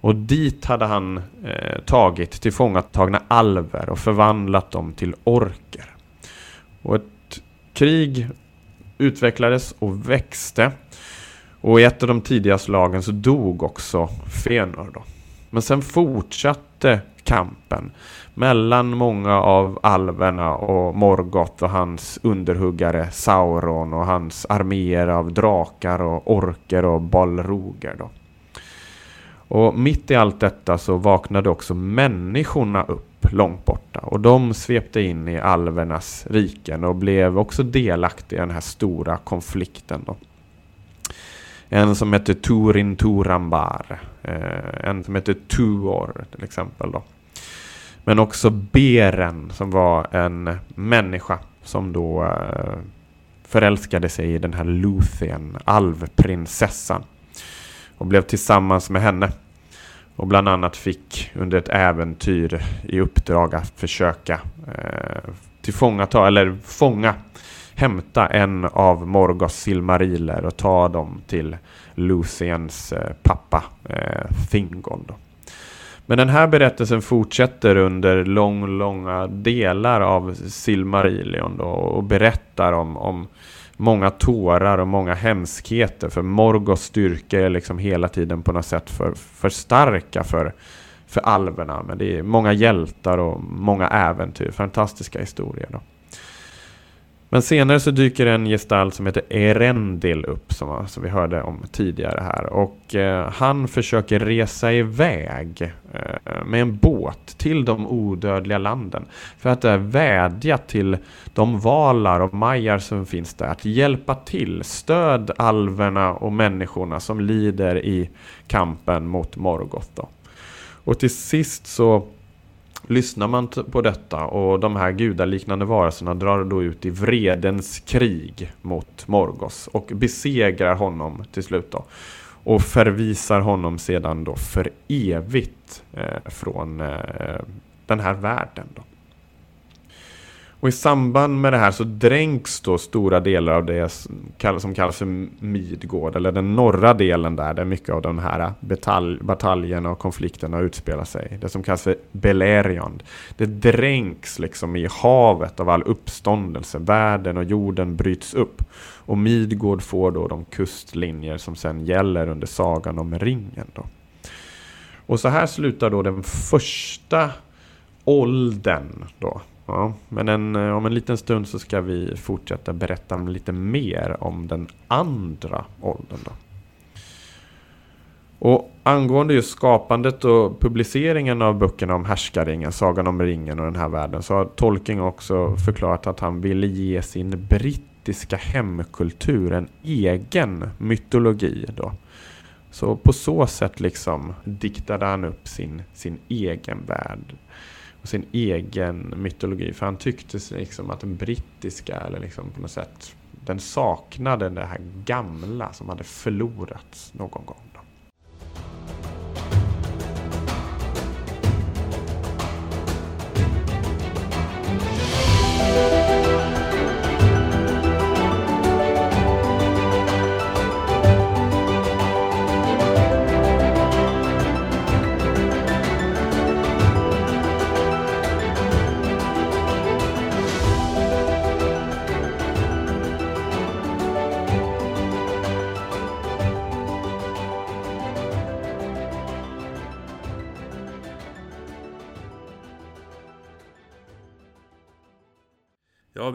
Och dit hade han tagit tillfångatagna alver och förvandlat dem till orker. Och ett krig utvecklades och växte. Och i ett av de tidiga slagen så dog också Fëanor då. Men sen fortsatte kampen mellan många av alverna och Morgoth och hans underhuggare Sauron och hans arméer av drakar och orker och balroger då. Och mitt i allt detta så vaknade också människorna upp långt borta. Och de svepte in i alvernas riken och blev också delaktiga i den här stora konflikten då. En som heter Turin Turambar. En som heter Tuor till exempel då. Men också Beren som var en människa som då förälskade sig i den här Luthien, alvprinsessan. Och blev tillsammans med henne. Och bland annat fick under ett äventyr i uppdrag att försöka hämta en av Morgoths silmariller och ta dem till Luthiens pappa Thingol då. Men den här berättelsen fortsätter under långa delar av Silmarillion då, och berättar om många tårar och många hemskheter, för Morgoths styrka är liksom hela tiden på något sätt för starka för alverna. Men det är många hjältar och många äventyr, fantastiska historier då. Men senare så dyker en gestalt som heter Erendil upp som vi hörde om tidigare här. Och han försöker resa iväg med en båt till de odödliga landen. För att vädja till de valar och majar som finns där. Att hjälpa till, stöd alverna och människorna som lider i kampen mot Morgoth då. Och till sist så lyssnar man på detta och de här gudaliknande varelserna drar då ut i vredens krig mot Morgoth och besegrar honom till slut då. Och förvisar honom sedan då för evigt från den här världen då. Och i samband med det här så dränks då stora delar av det som kallas för Midgård, eller den norra delen där mycket av de här bataljerna och konflikterna utspelar sig. Det som kallas för Beleriand. Det dränks liksom i havet av all uppståndelse. Världen och jorden bryts upp. Och Midgård får då de kustlinjer som sen gäller under Sagan om ringen då. Och så här slutar då den första åldern då. Ja, men om en liten stund så ska vi fortsätta berätta lite mer om den andra åldern då. Och angående just skapandet och publiceringen av böckerna om härskaringen, Sagan om ringen och den här världen, så har Tolkien också förklarat att han ville ge sin brittiska hemkultur en egen mytologi då. Så på så sätt liksom diktade han upp sin egen värld och sin egen mytologi. För han tyckte liksom att den brittiska, eller liksom på något sätt, den saknade det här gamla som hade förlorats någon gång.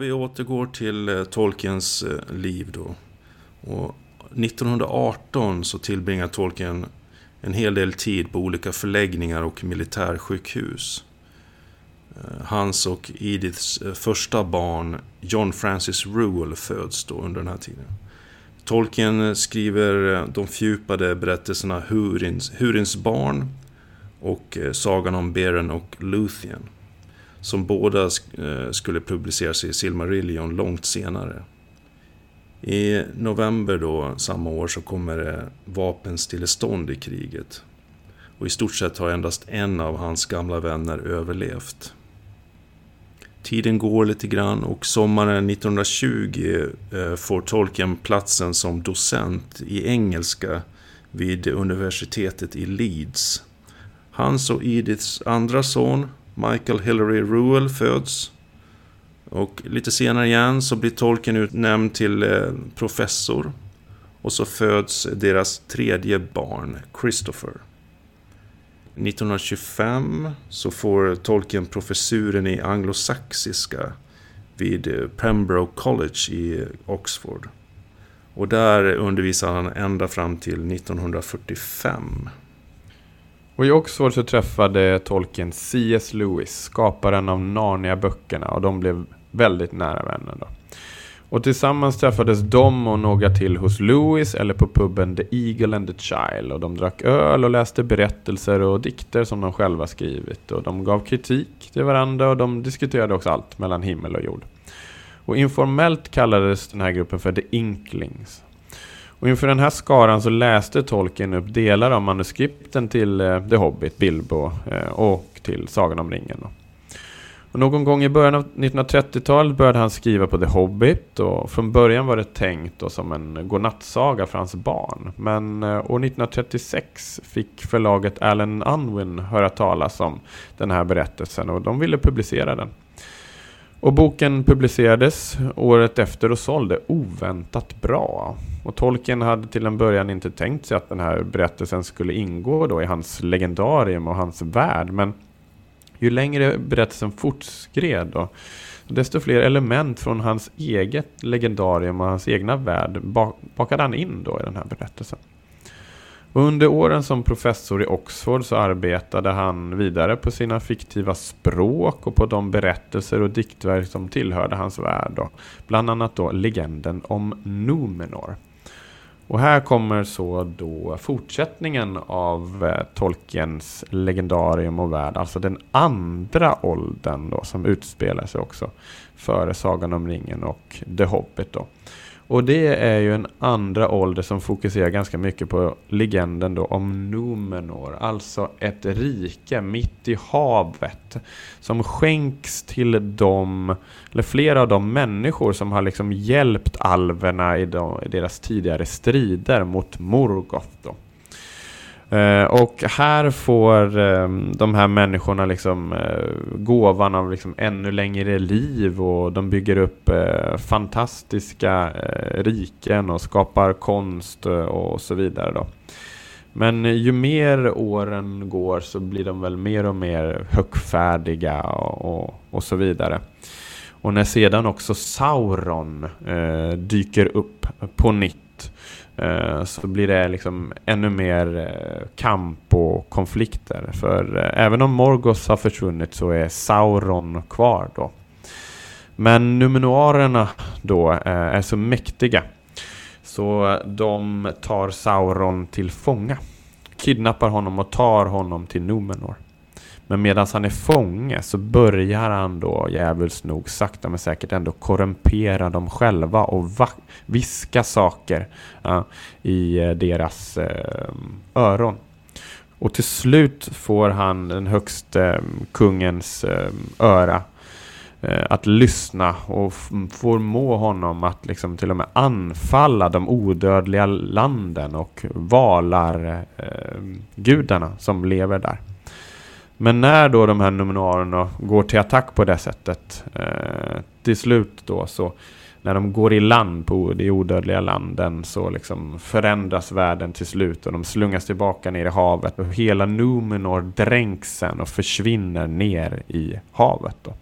Vi återgår till Tolkiens liv då. Och 1918 så tillbringar Tolkien en hel del tid på olika förläggningar och militärsjukhus. Hans och Ediths första barn, John Francis Reuel, föds då under den här tiden. Tolkien skriver de fördjupade berättelserna Hurins barn och Sagan om Beren och Luthien, som båda skulle publiceras i Silmarillion långt senare. I november då, samma år, så kommer det vapenstillestånd i kriget. Och i stort sett har endast en av hans gamla vänner överlevt. Tiden går lite grann, och sommaren 1920 får Tolkien platsen som docent i engelska vid universitetet i Leeds. Hans och Ediths andra son, Michael Hillary Reuel, föds, och lite senare igen så blir Tolkien utnämnd till professor, och så föds deras tredje barn, Christopher. 1925 så får Tolkien professuren i anglosaxiska vid Pembroke College i Oxford, och där undervisar han ända fram till 1945. Och i Oxford så träffade Tolkien C.S. Lewis, skaparen av Narnia-böckerna, och de blev väldigt nära vänner då. Och tillsammans träffades de och några till hos Lewis eller på puben The Eagle and the Child, och de drack öl och läste berättelser och dikter som de själva skrivit, och de gav kritik till varandra, och de diskuterade också allt mellan himmel och jord. Och informellt kallades den här gruppen för The Inklings. Och inför den här skaran så läste Tolkien upp delar av manuskripten till The Hobbit, Bilbo och till Sagan om ringen. Och någon gång i början av 1930-talet började han skriva på The Hobbit, och från början var det tänkt som en godnattsaga för hans barn. Men år 1936 fick förlaget Alan Unwin höra talas om den här berättelsen, och de ville publicera den. Och boken publicerades året efter och sålde oväntat bra. Och Tolkien hade till en början inte tänkt sig att den här berättelsen skulle ingå då i hans legendarium och hans värld. Men ju längre berättelsen fortskred då, desto fler element från hans eget legendarium och hans egna värld bakade han in då i den här berättelsen. Och under åren som professor i Oxford så arbetade han vidare på sina fiktiva språk och på de berättelser och diktverk som tillhörde hans värld då. Bland annat då legenden om Numenor. Och här kommer så då fortsättningen av Tolkiens legendarium och värld, alltså den andra åldern då, som utspelar sig också före Sagan om ringen och The Hobbit då. Och det är ju en andra ålder som fokuserar ganska mycket på legenden då om Numenor, alltså ett rike mitt i havet som skänks till dem, eller flera av de människor som har liksom hjälpt alverna i deras tidigare strider mot Morgoth då. Och här får de här människorna liksom gåvan av liksom ännu längre liv, och de bygger upp fantastiska riken och skapar konst och så vidare då. Men ju mer åren går så blir de väl mer och mer högfärdiga och så vidare. Och när sedan också Sauron dyker upp på nytt, så blir det liksom ännu mer kamp och konflikter. För även om Morgoth har försvunnit så är Sauron kvar då. Men Numenorerna då är så mäktiga så de tar Sauron till fånga. Kidnappar honom och tar honom till Numenor. Men medan han är fånge så börjar han då jävligt nog sakta men säkert ändå korrumpera dem själva och viska saker i deras öron. Och till slut får han den högste kungens öra att lyssna och formå honom att liksom till och med anfalla de odödliga landen och valar gudarna som lever där. Men när då de här Numenorerna går till attack på det sättet till slut då, så när de går i land på de odödliga landen så liksom förändras världen till slut och de slungas tillbaka ner i havet och hela Numenor dränks sen och försvinner ner i havet då.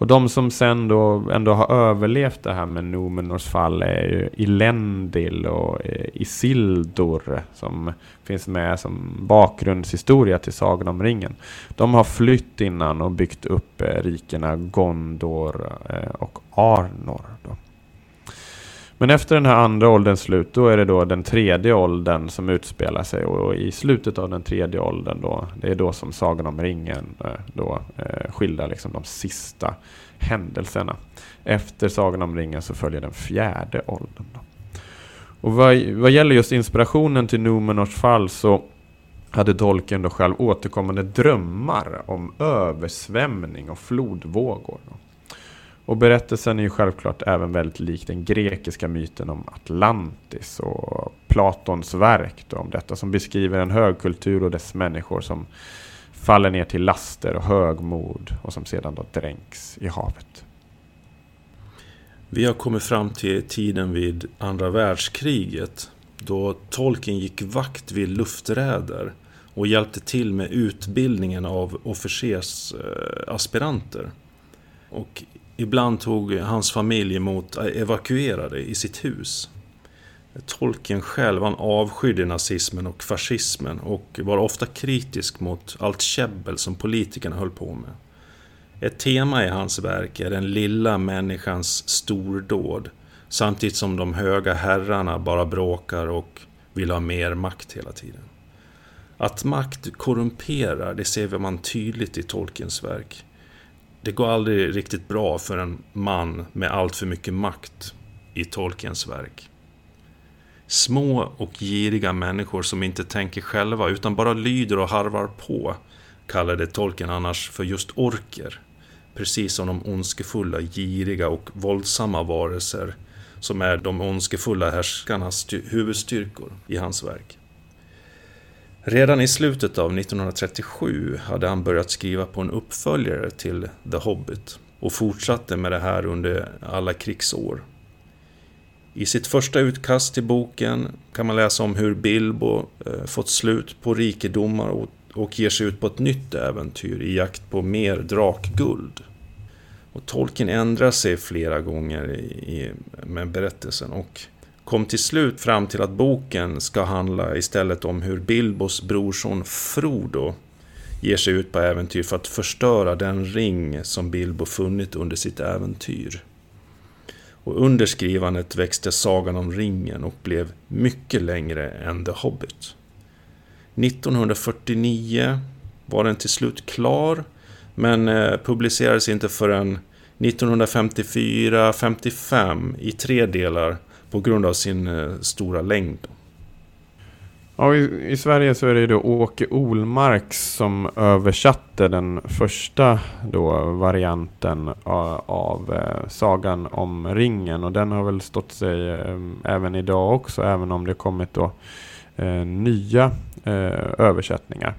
Och de som sen då ändå har överlevt det här med Numenors fall är ju Elendil och Isildur som finns med som bakgrundshistoria till Sagan om ringen. De har flytt innan och byggt upp rikena Gondor och Arnor då. Men efter den här andra ålderns slut då är det då den tredje åldern som utspelar sig, och i slutet av den tredje åldern då, det är då som Sagan om ringen då skildrar liksom de sista händelserna. Efter Sagan om ringen så följer den fjärde åldern då. Och vad gäller just inspirationen till Numenors fall så hade Tolkien då själv återkommande drömmar om översvämning och flodvågor då. Och berättelsen är ju självklart även väldigt lik den grekiska myten om Atlantis och Platons verk då, om detta som beskriver en högkultur och dess människor som faller ner till laster och högmod och som sedan då dränks i havet. Vi har kommit fram till tiden vid andra världskriget då Tolkien gick vakt vid lufträder och hjälpte till med utbildningen av officersaspiranter. Och ibland tog hans familj emot evakuerade i sitt hus. Tolkien själv avskydde nazismen och fascismen och var ofta kritisk mot allt käbbel som politikerna höll på med. Ett tema i hans verk är den lilla människans stordåd samtidigt som de höga herrarna bara bråkar och vill ha mer makt hela tiden. Att makt korrumperar, det ser man tydligt i Tolkiens verk. Det går aldrig riktigt bra för en man med allt för mycket makt i Tolkiens verk. Små och giriga människor som inte tänker själva utan bara lyder och harvar på kallade Tolkien annars för just orker. Precis som de ondskefulla, giriga och våldsamma varelser som är de ondskefulla härskarnas huvudstyrkor i hans verk. Redan i slutet av 1937 hade han börjat skriva på en uppföljare till The Hobbit och fortsatte med det här under alla krigsår. I sitt första utkast till boken kan man läsa om hur Bilbo fått slut på rikedomar och ger sig ut på ett nytt äventyr i jakt på mer drakguld. Och Tolkien ändrar sig flera gånger med berättelsen och kom till slut fram till att boken ska handla istället om hur Bilbos brorson Frodo ger sig ut på äventyr för att förstöra den ring som Bilbo funnit under sitt äventyr. Och under skrivandet växte Sagan om ringen och blev mycket längre än The Hobbit. 1949 var den till slut klar, men publicerades inte förrän 1954-55 i 3 delar på grund av sin stora längd. Ja, i Sverige så är det ju då Åke Olmark som översatte den första då varianten av Sagan om ringen. Och den har väl stått sig även idag också, även om det kommit då nya översättningar.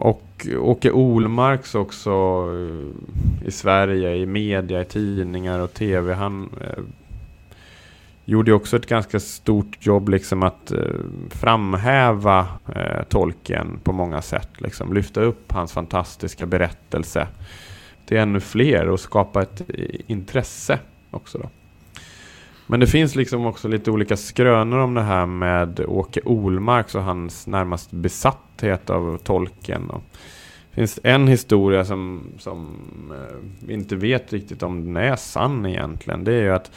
Och Åke Olmarks också i Sverige, i media, i tidningar och tv, han gjorde också ett ganska stort jobb liksom att framhäva Tolkien på många sätt. Liksom, lyfta upp hans fantastiska berättelse till ännu fler och skapa ett intresse också då. Men det finns liksom också lite olika skrönor om det här med Åke Olmarks och hans närmast besatthet av Tolkien. Det finns en historia som vi inte vet riktigt om den är sann egentligen. Det är ju att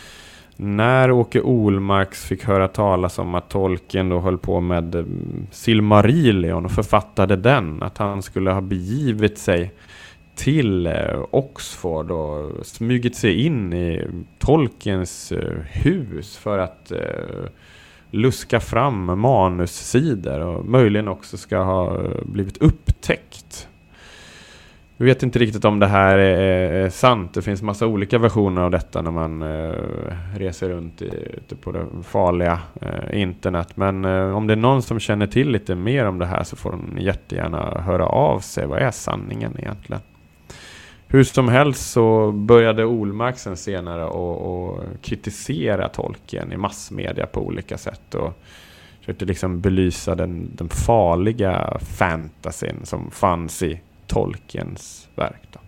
när Åke Olmarks fick höra talas om att Tolkien då höll på med Silmarillion och författade den, att han skulle ha begivit sig till Oxford och smugit sig in i Tolkiens hus för att luska fram manussidor och möjligen också ska ha blivit upptäckt. Vi vet inte riktigt om det här är sant. Det finns massa olika versioner av detta när man reser runt ute på det farliga internet. Men om det är någon som känner till lite mer om det här så får de jättegärna höra av sig. Vad är sanningen egentligen? Hur som helst så började Olmark sen senare att kritisera Tolkien i massmedia på olika sätt och försökte liksom belysa den farliga fantasyn som fanns i Tolkiens verk då.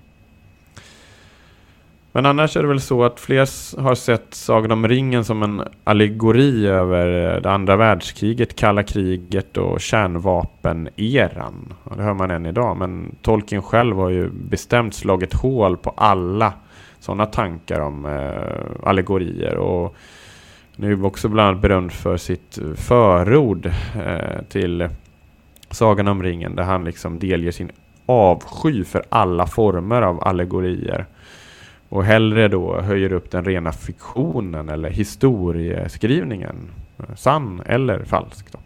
Men annars är det väl så att fler har sett Sagan om ringen som en allegori över det andra världskriget, kalla kriget och kärnvapen-eran. Och det hör man än idag, men Tolkien själv har ju bestämt slagit hål på alla sådana tankar om allegorier. Och nu är också bland annat berömd för sitt förord till Sagan om ringen, där han liksom delger sin avsky för alla former av allegorier och hellre då höjer upp den rena fiktionen eller historieskrivningen, sann eller falsk då.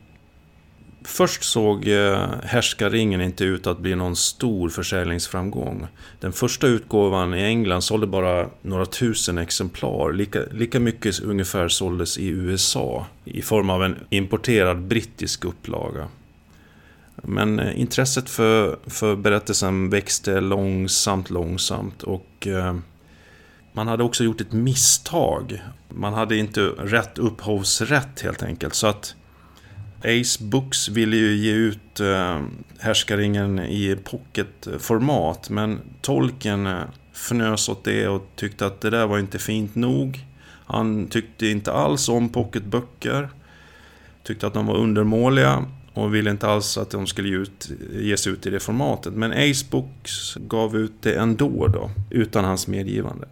Först såg Härskarringen inte ut att bli någon stor försäljningsframgång. Den första utgåvan i England sålde bara några tusen exemplar. Lika mycket ungefär såldes i USA i form av en importerad brittisk upplaga. Men intresset för berättelsen växte långsamt och man hade också gjort ett misstag. Man hade inte rätt upphovsrätt helt enkelt, så att Ace Books ville ju ge ut Härskarringen i pocketformat, men Tolkien fnös åt det och tyckte att det där var inte fint nog. Han tyckte inte alls om pocketböcker, tyckte att de var undermåliga och ville inte alls att de skulle ges ut i det formatet. Men Ace Books gav ut det ändå då, utan hans medgivande.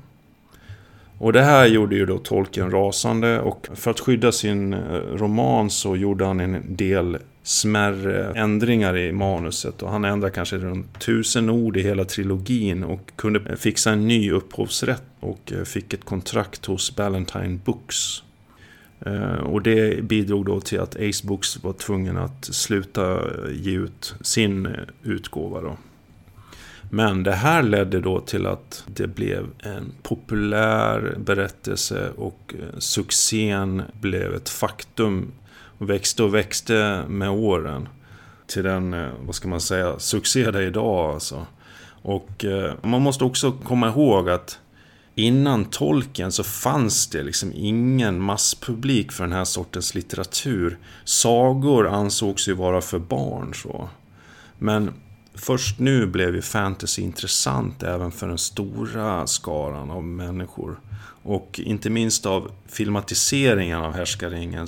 Och det här gjorde ju då Tolkien rasande, och för att skydda sin roman så gjorde han en del smärre ändringar i manuset. Och han ändrade kanske runt 1000 ord i hela trilogin och kunde fixa en ny upphovsrätt och fick ett kontrakt hos Ballantine Books. Och det bidrog då till att Ace Books var tvungen att sluta ge ut sin utgåva då. Men det här ledde då till att det blev en populär berättelse och succén blev ett faktum och växte med åren till den, vad ska man säga, succé där idag alltså. Och man måste också komma ihåg att innan Tolkien så fanns det liksom ingen masspublik för den här sortens litteratur. Sagor ansågs ju vara för barn så. Men först nu blev ju fantasy intressant även för den stora skaran av människor. Och inte minst av filmatiseringen av Härskarringen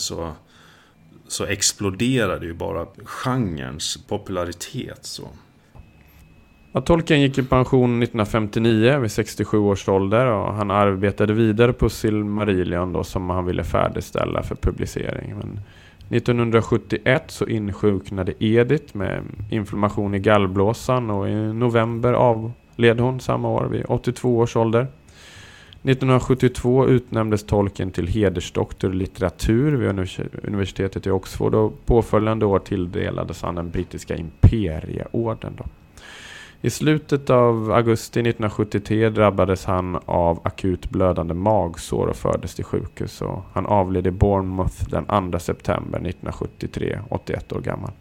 så exploderade ju bara genrens popularitet så. Ja, Tolkien gick i pension 1959 vid 67 års ålder och han arbetade vidare på Silmarillion då, som han ville färdigställa för publicering. Men 1971 så insjuknade Edith med inflammation i gallblåsan och i november avled hon samma år vid 82 års ålder. 1972 utnämndes Tolkien till hedersdoktor i litteratur vid universitetet i Oxford och påföljande år tilldelades han den brittiska imperieorden då. I slutet av augusti 1973 drabbades han av akut blödande magsår och fördes till sjukhus. Och han avled i Bournemouth den 2 september 1973, 81 år gammal.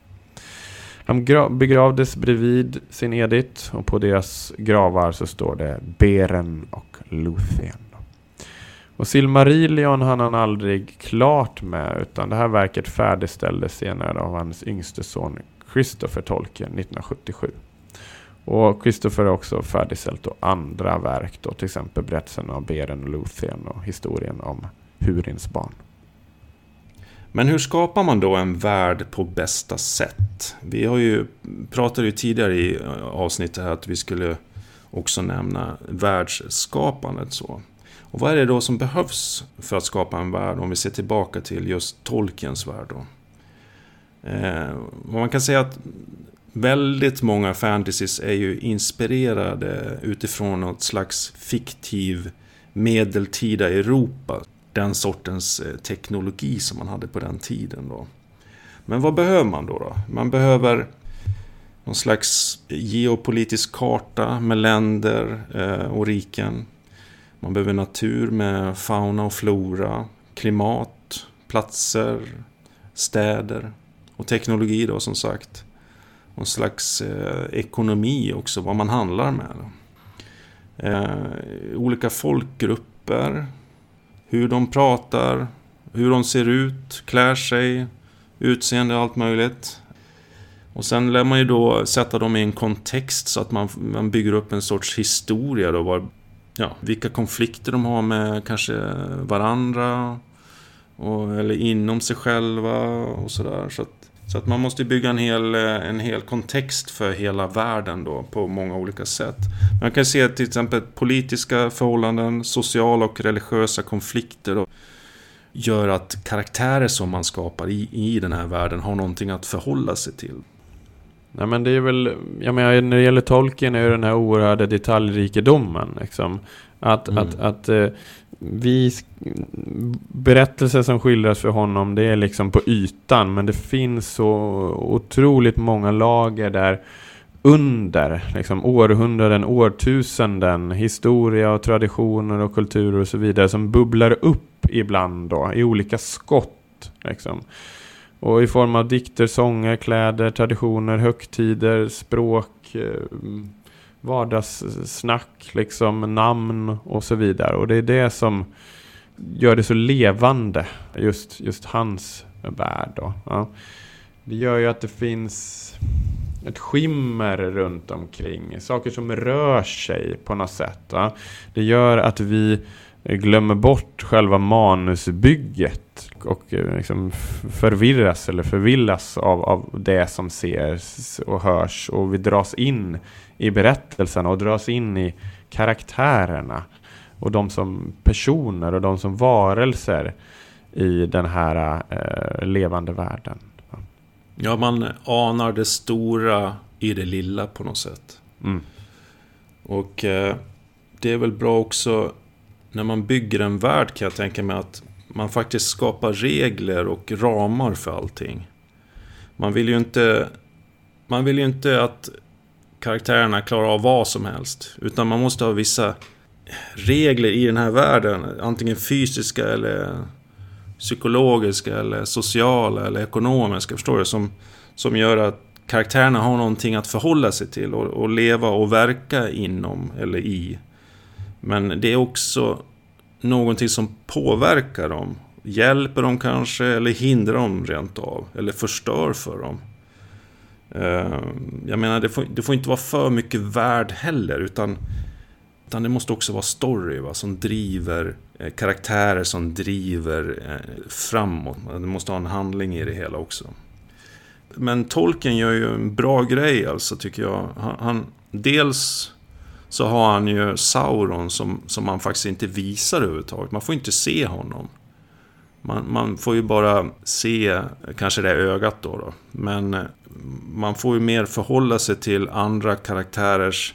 Han begravdes bredvid sin Edith och på deras gravar så står det Beren och Luthien. Och Silmarillion hann han aldrig klart med, utan det här verket färdigställdes senare av hans yngste son Christopher Tolkien 1977. Och Christopher har också färdigställt andra verk då, till exempel berättelsen av Beren och Luthien och historien om Hurins barn. Men hur skapar man då en värld på bästa sätt? Vi har ju pratade ju tidigare i avsnittet här att vi skulle också nämna världsskapandet så. Och vad är det då som behövs för att skapa en värld om vi ser tillbaka till just Tolkiens värld då? Man kan säga att väldigt många fantasies är ju inspirerade utifrån något slags fiktiv medeltida Europa. Den sortens teknologi som man hade på den tiden då. Men vad behöver man då? Man behöver någon slags geopolitisk karta med länder och riken. Man behöver natur med fauna och flora, klimat, platser, städer och teknologi då som sagt. Någon slags ekonomi också, vad man handlar med. Olika folkgrupper, hur de pratar, hur de ser ut, klär sig, utseende och allt möjligt. Och sen lär man ju då sätta dem i en kontext så att man bygger upp en sorts historia då. Vilka konflikter de har med kanske varandra eller inom sig själva och sådär. Så att man måste bygga en hel kontext för hela världen då på många olika sätt. Man kan se till exempel politiska förhållanden, sociala och religiösa konflikter då, gör att karaktärer som man skapar i den här världen har någonting att förhålla sig till. Nej, men det är väl, jag menar, när det gäller Tolkien är ju den här oerhörda detaljrikedomen liksom. Berättelser som skildras för honom, det är liksom på ytan, men det finns så otroligt många lager där under, liksom århundraden, årtusenden, historia och traditioner och kulturer och så vidare som bubblar upp ibland då, i olika skott liksom. Och i form av dikter, sånger, kläder, traditioner, högtider, språk, vardagssnack, liksom, namn och så vidare. Och det är det som gör det så levande, just hans värld då. Ja. Det gör ju att det finns ett skimmer runt omkring, saker som rör sig på något sätt. Ja. Det gör att vi glömmer bort själva manusbygget och liksom förvirras eller förvillas av det som ses och hörs, och vi dras in i berättelserna och dras in i karaktärerna och de som personer och de som varelser i den här levande världen. Ja, man anar det stora i det lilla på något sätt. Mm. Och det är väl bra också när man bygger en värld, kan jag tänka mig, att man faktiskt skapar regler och ramar för allting. Man vill ju inte att karaktärerna klarar av vad som helst, utan man måste ha vissa regler i den här världen, antingen fysiska eller psykologiska eller sociala eller ekonomiska, förstår du, som gör att karaktärerna har någonting att förhålla sig till och leva och verka inom eller i. Men det är också någonting som påverkar dem, hjälper dem kanske eller hindrar dem rent av eller förstör för dem. Jag menar, det får inte vara för mycket värld heller, utan det måste också vara story, va, som driver karaktärer, som driver framåt. Det måste ha en handling i det hela också. Men Tolkien gör ju en bra grej alltså, tycker jag. Han dels så har han ju Sauron som man faktiskt inte visar överhuvudtaget. Man får inte se honom. Man får ju bara se kanske det ögat då. Men man får ju mer förhålla sig till andra karaktärers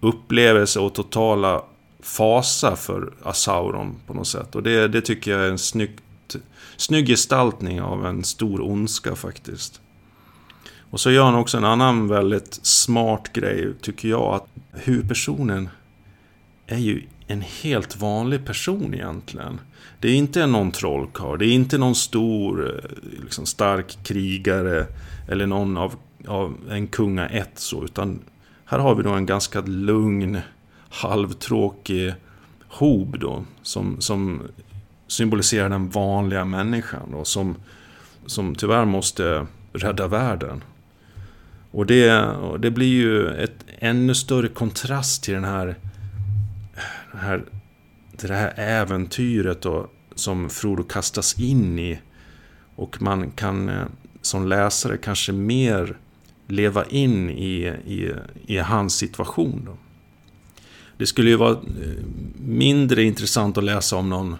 upplevelse och totala fasa för Sauron på något sätt. Och det tycker jag är en snygg gestaltning av en stor ondska faktiskt. Och så gör han också en annan väldigt smart grej, tycker jag, att huvudpersonen är ju en helt vanlig person egentligen. Det är inte någon trollkarl, det är inte någon stor liksom, stark krigare eller någon av en kungaätt så, utan här har vi då en ganska lugn, halvtråkig hob då, som symboliserar den vanliga människan då, som tyvärr måste rädda världen. Och det blir ju ett ännu större kontrast till det här äventyret då, som Frodo kastas in i, och man kan som läsare kanske mer leva in i hans situation då. Det skulle ju vara mindre intressant att läsa om någon,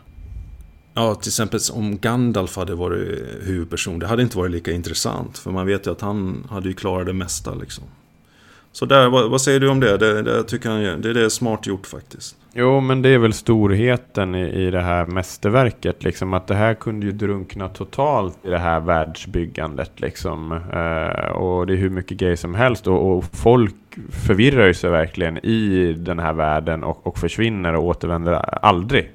ja, till exempel om Gandalf hade varit huvudperson. Det hade inte varit lika intressant, för man vet ju att han hade ju klarat det mesta liksom. Så där, vad säger du om det? Det tycker jag, det är smart gjort faktiskt. Jo, men det är väl storheten i det här mästerverket liksom, att det här kunde ju drunkna totalt i det här världsbyggandet liksom, och det är hur mycket grejer som helst, och folk förvirrar ju sig verkligen i den här världen och försvinner och återvänder aldrig.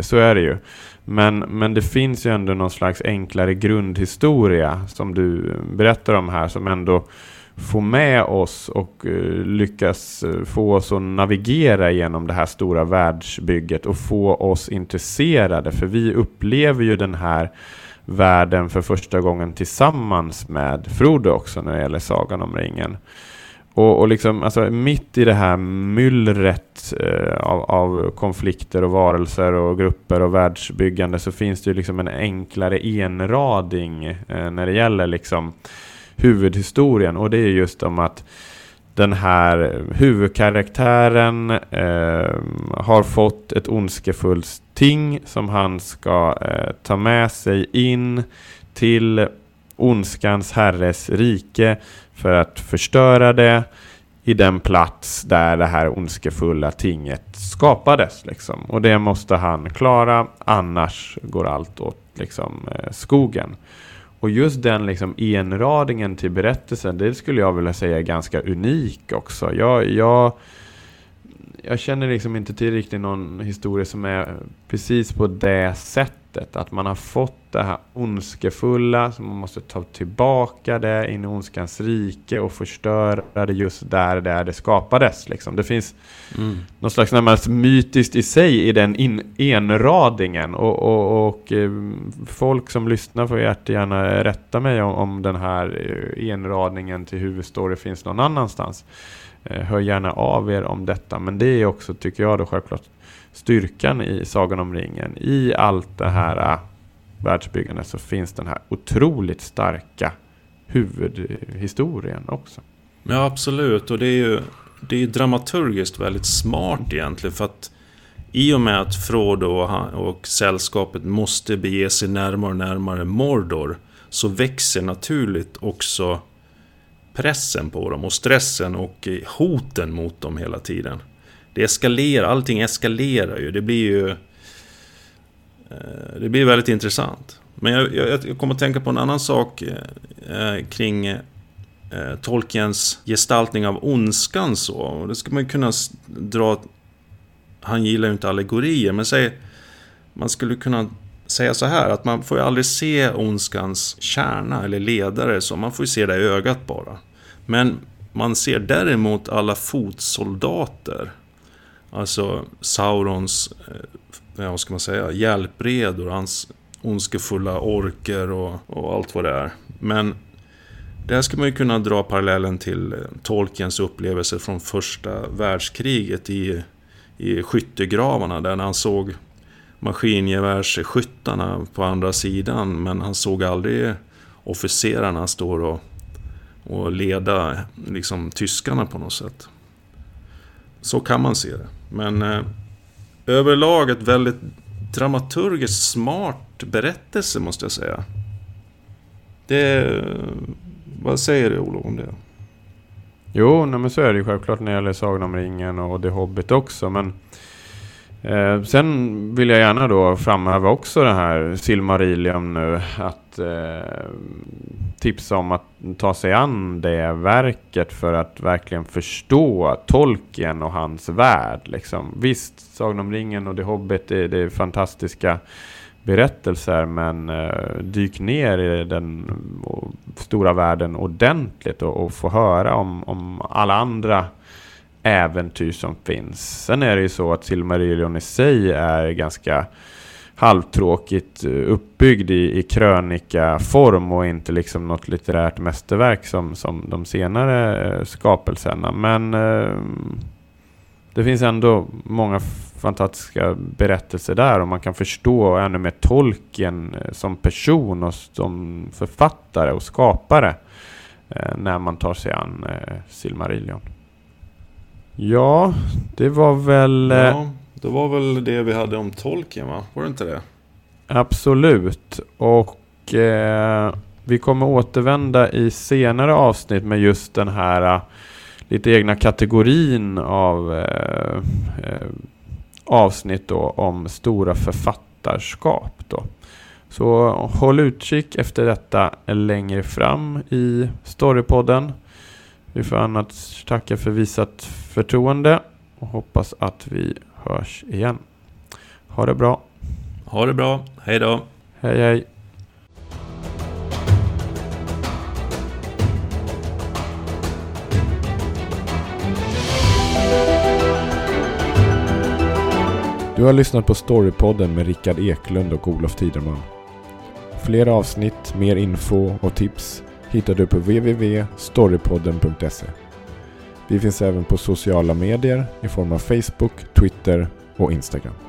Så är det ju. Men det finns ju ändå någon slags enklare grundhistoria som du berättar om här, som ändå få med oss och lyckas få oss att navigera genom det här stora världsbygget och få oss intresserade, för vi upplever ju den här världen för första gången tillsammans med Frodo också när det gäller Sagan om ringen. Och liksom, alltså, mitt i det här myllret av konflikter och varelser och grupper och världsbyggande, så finns det ju liksom en enklare enrading när det gäller liksom huvudhistorien, och det är just om att den här huvudkaraktären har fått ett ondskefullt ting som han ska ta med sig in till ondskans herres rike för att förstöra det i den plats där det här ondskefulla tinget skapades liksom. Och det måste han klara, annars går allt åt liksom, skogen. Och just den liksom enradingen till berättelsen, det skulle jag vilja säga är ganska unik också. Jag känner liksom inte till riktigt någon historia som är precis på det sättet. Att man har fått det här ondskefulla, så man måste ta tillbaka det in i ondskans rike och förstöra det just där det skapades. Liksom. Det finns någon slags närmast mytiskt i sig i den enradingen. Och folk som lyssnar får gärna rätta mig om den här enradningen till huvudstory finns någon annanstans. Hör gärna av er om detta, men det är också, tycker jag då, självklart styrkan i Sagan om ringen. I allt det här världsbyggandet så finns den här otroligt starka huvudhistorien också. Ja, absolut, och det är ju dramaturgiskt väldigt smart egentligen, för att i och med att Frodo och sällskapet måste bege sig närmare och närmare Mordor, så växer naturligt också pressen på dem och stressen och hoten mot dem hela tiden. Det eskalerar, allting eskalerar ju. Det blir väldigt intressant. Men jag kommer att tänka på en annan sak kring Tolkiens gestaltning av ondskan så. Det ska man kunna dra. Han gillar ju inte allegorier, men man skulle kunna säga så här, att man får ju aldrig se ondskans kärna eller ledare, så man får ju se det i ögat bara. Men man ser däremot alla fotsoldater, alltså Saurons, vad ska man säga, hjälpredor, hans ondskefulla orker och allt vad det är. Men där ska man ju kunna dra parallellen till Tolkiens upplevelse från första världskriget i skyttegravarna, där han såg maskingevärsskyttarna på andra sidan, men han såg aldrig officerarna står och leda liksom tyskarna på något sätt. Så kan man se det. Men överlag ett väldigt dramaturgiskt smart berättelse, måste jag säga. Vad säger du, Olof, om det? Jo, men så är det ju självklart när det gäller Sagan om ringen och The Hobbit också, men sen vill jag gärna då framhäva också det här Silmarillion nu, att tipsa om att ta sig an det verket för att verkligen förstå Tolkien och hans värld liksom. Visst, Sagan om ringen och The Hobbit det är fantastiska berättelser, men dyk ner i den stora världen ordentligt och få höra om alla andra äventyr som finns. Sen är det ju så att Silmarillion i sig är ganska halvtråkigt uppbyggd i krönikaform och inte liksom något litterärt mästerverk som de senare skapelserna. Men det finns ändå många fantastiska berättelser där, och man kan förstå ännu mer Tolkien som person och som författare och skapare när man tar sig an Silmarillion. Ja, det var väl... Ja, det var väl det vi hade om Tolkien, va? Var det inte det? Absolut. Och vi kommer återvända i senare avsnitt med just den här lite egna kategorin av avsnitt då, om stora författarskap då. Så håll utkik efter detta längre fram i Storypodden. Vi får annars tacka för visat förtroende och hoppas att vi hörs igen. Ha det bra. Ha det bra. Hej då. Hej hej. Du har lyssnat på Storypodden med Rickard Eklund och Olof Tiderman. Flera avsnitt, mer info och tips hittar du på www.storypodden.se. Vi finns även på sociala medier i form av Facebook, Twitter och Instagram.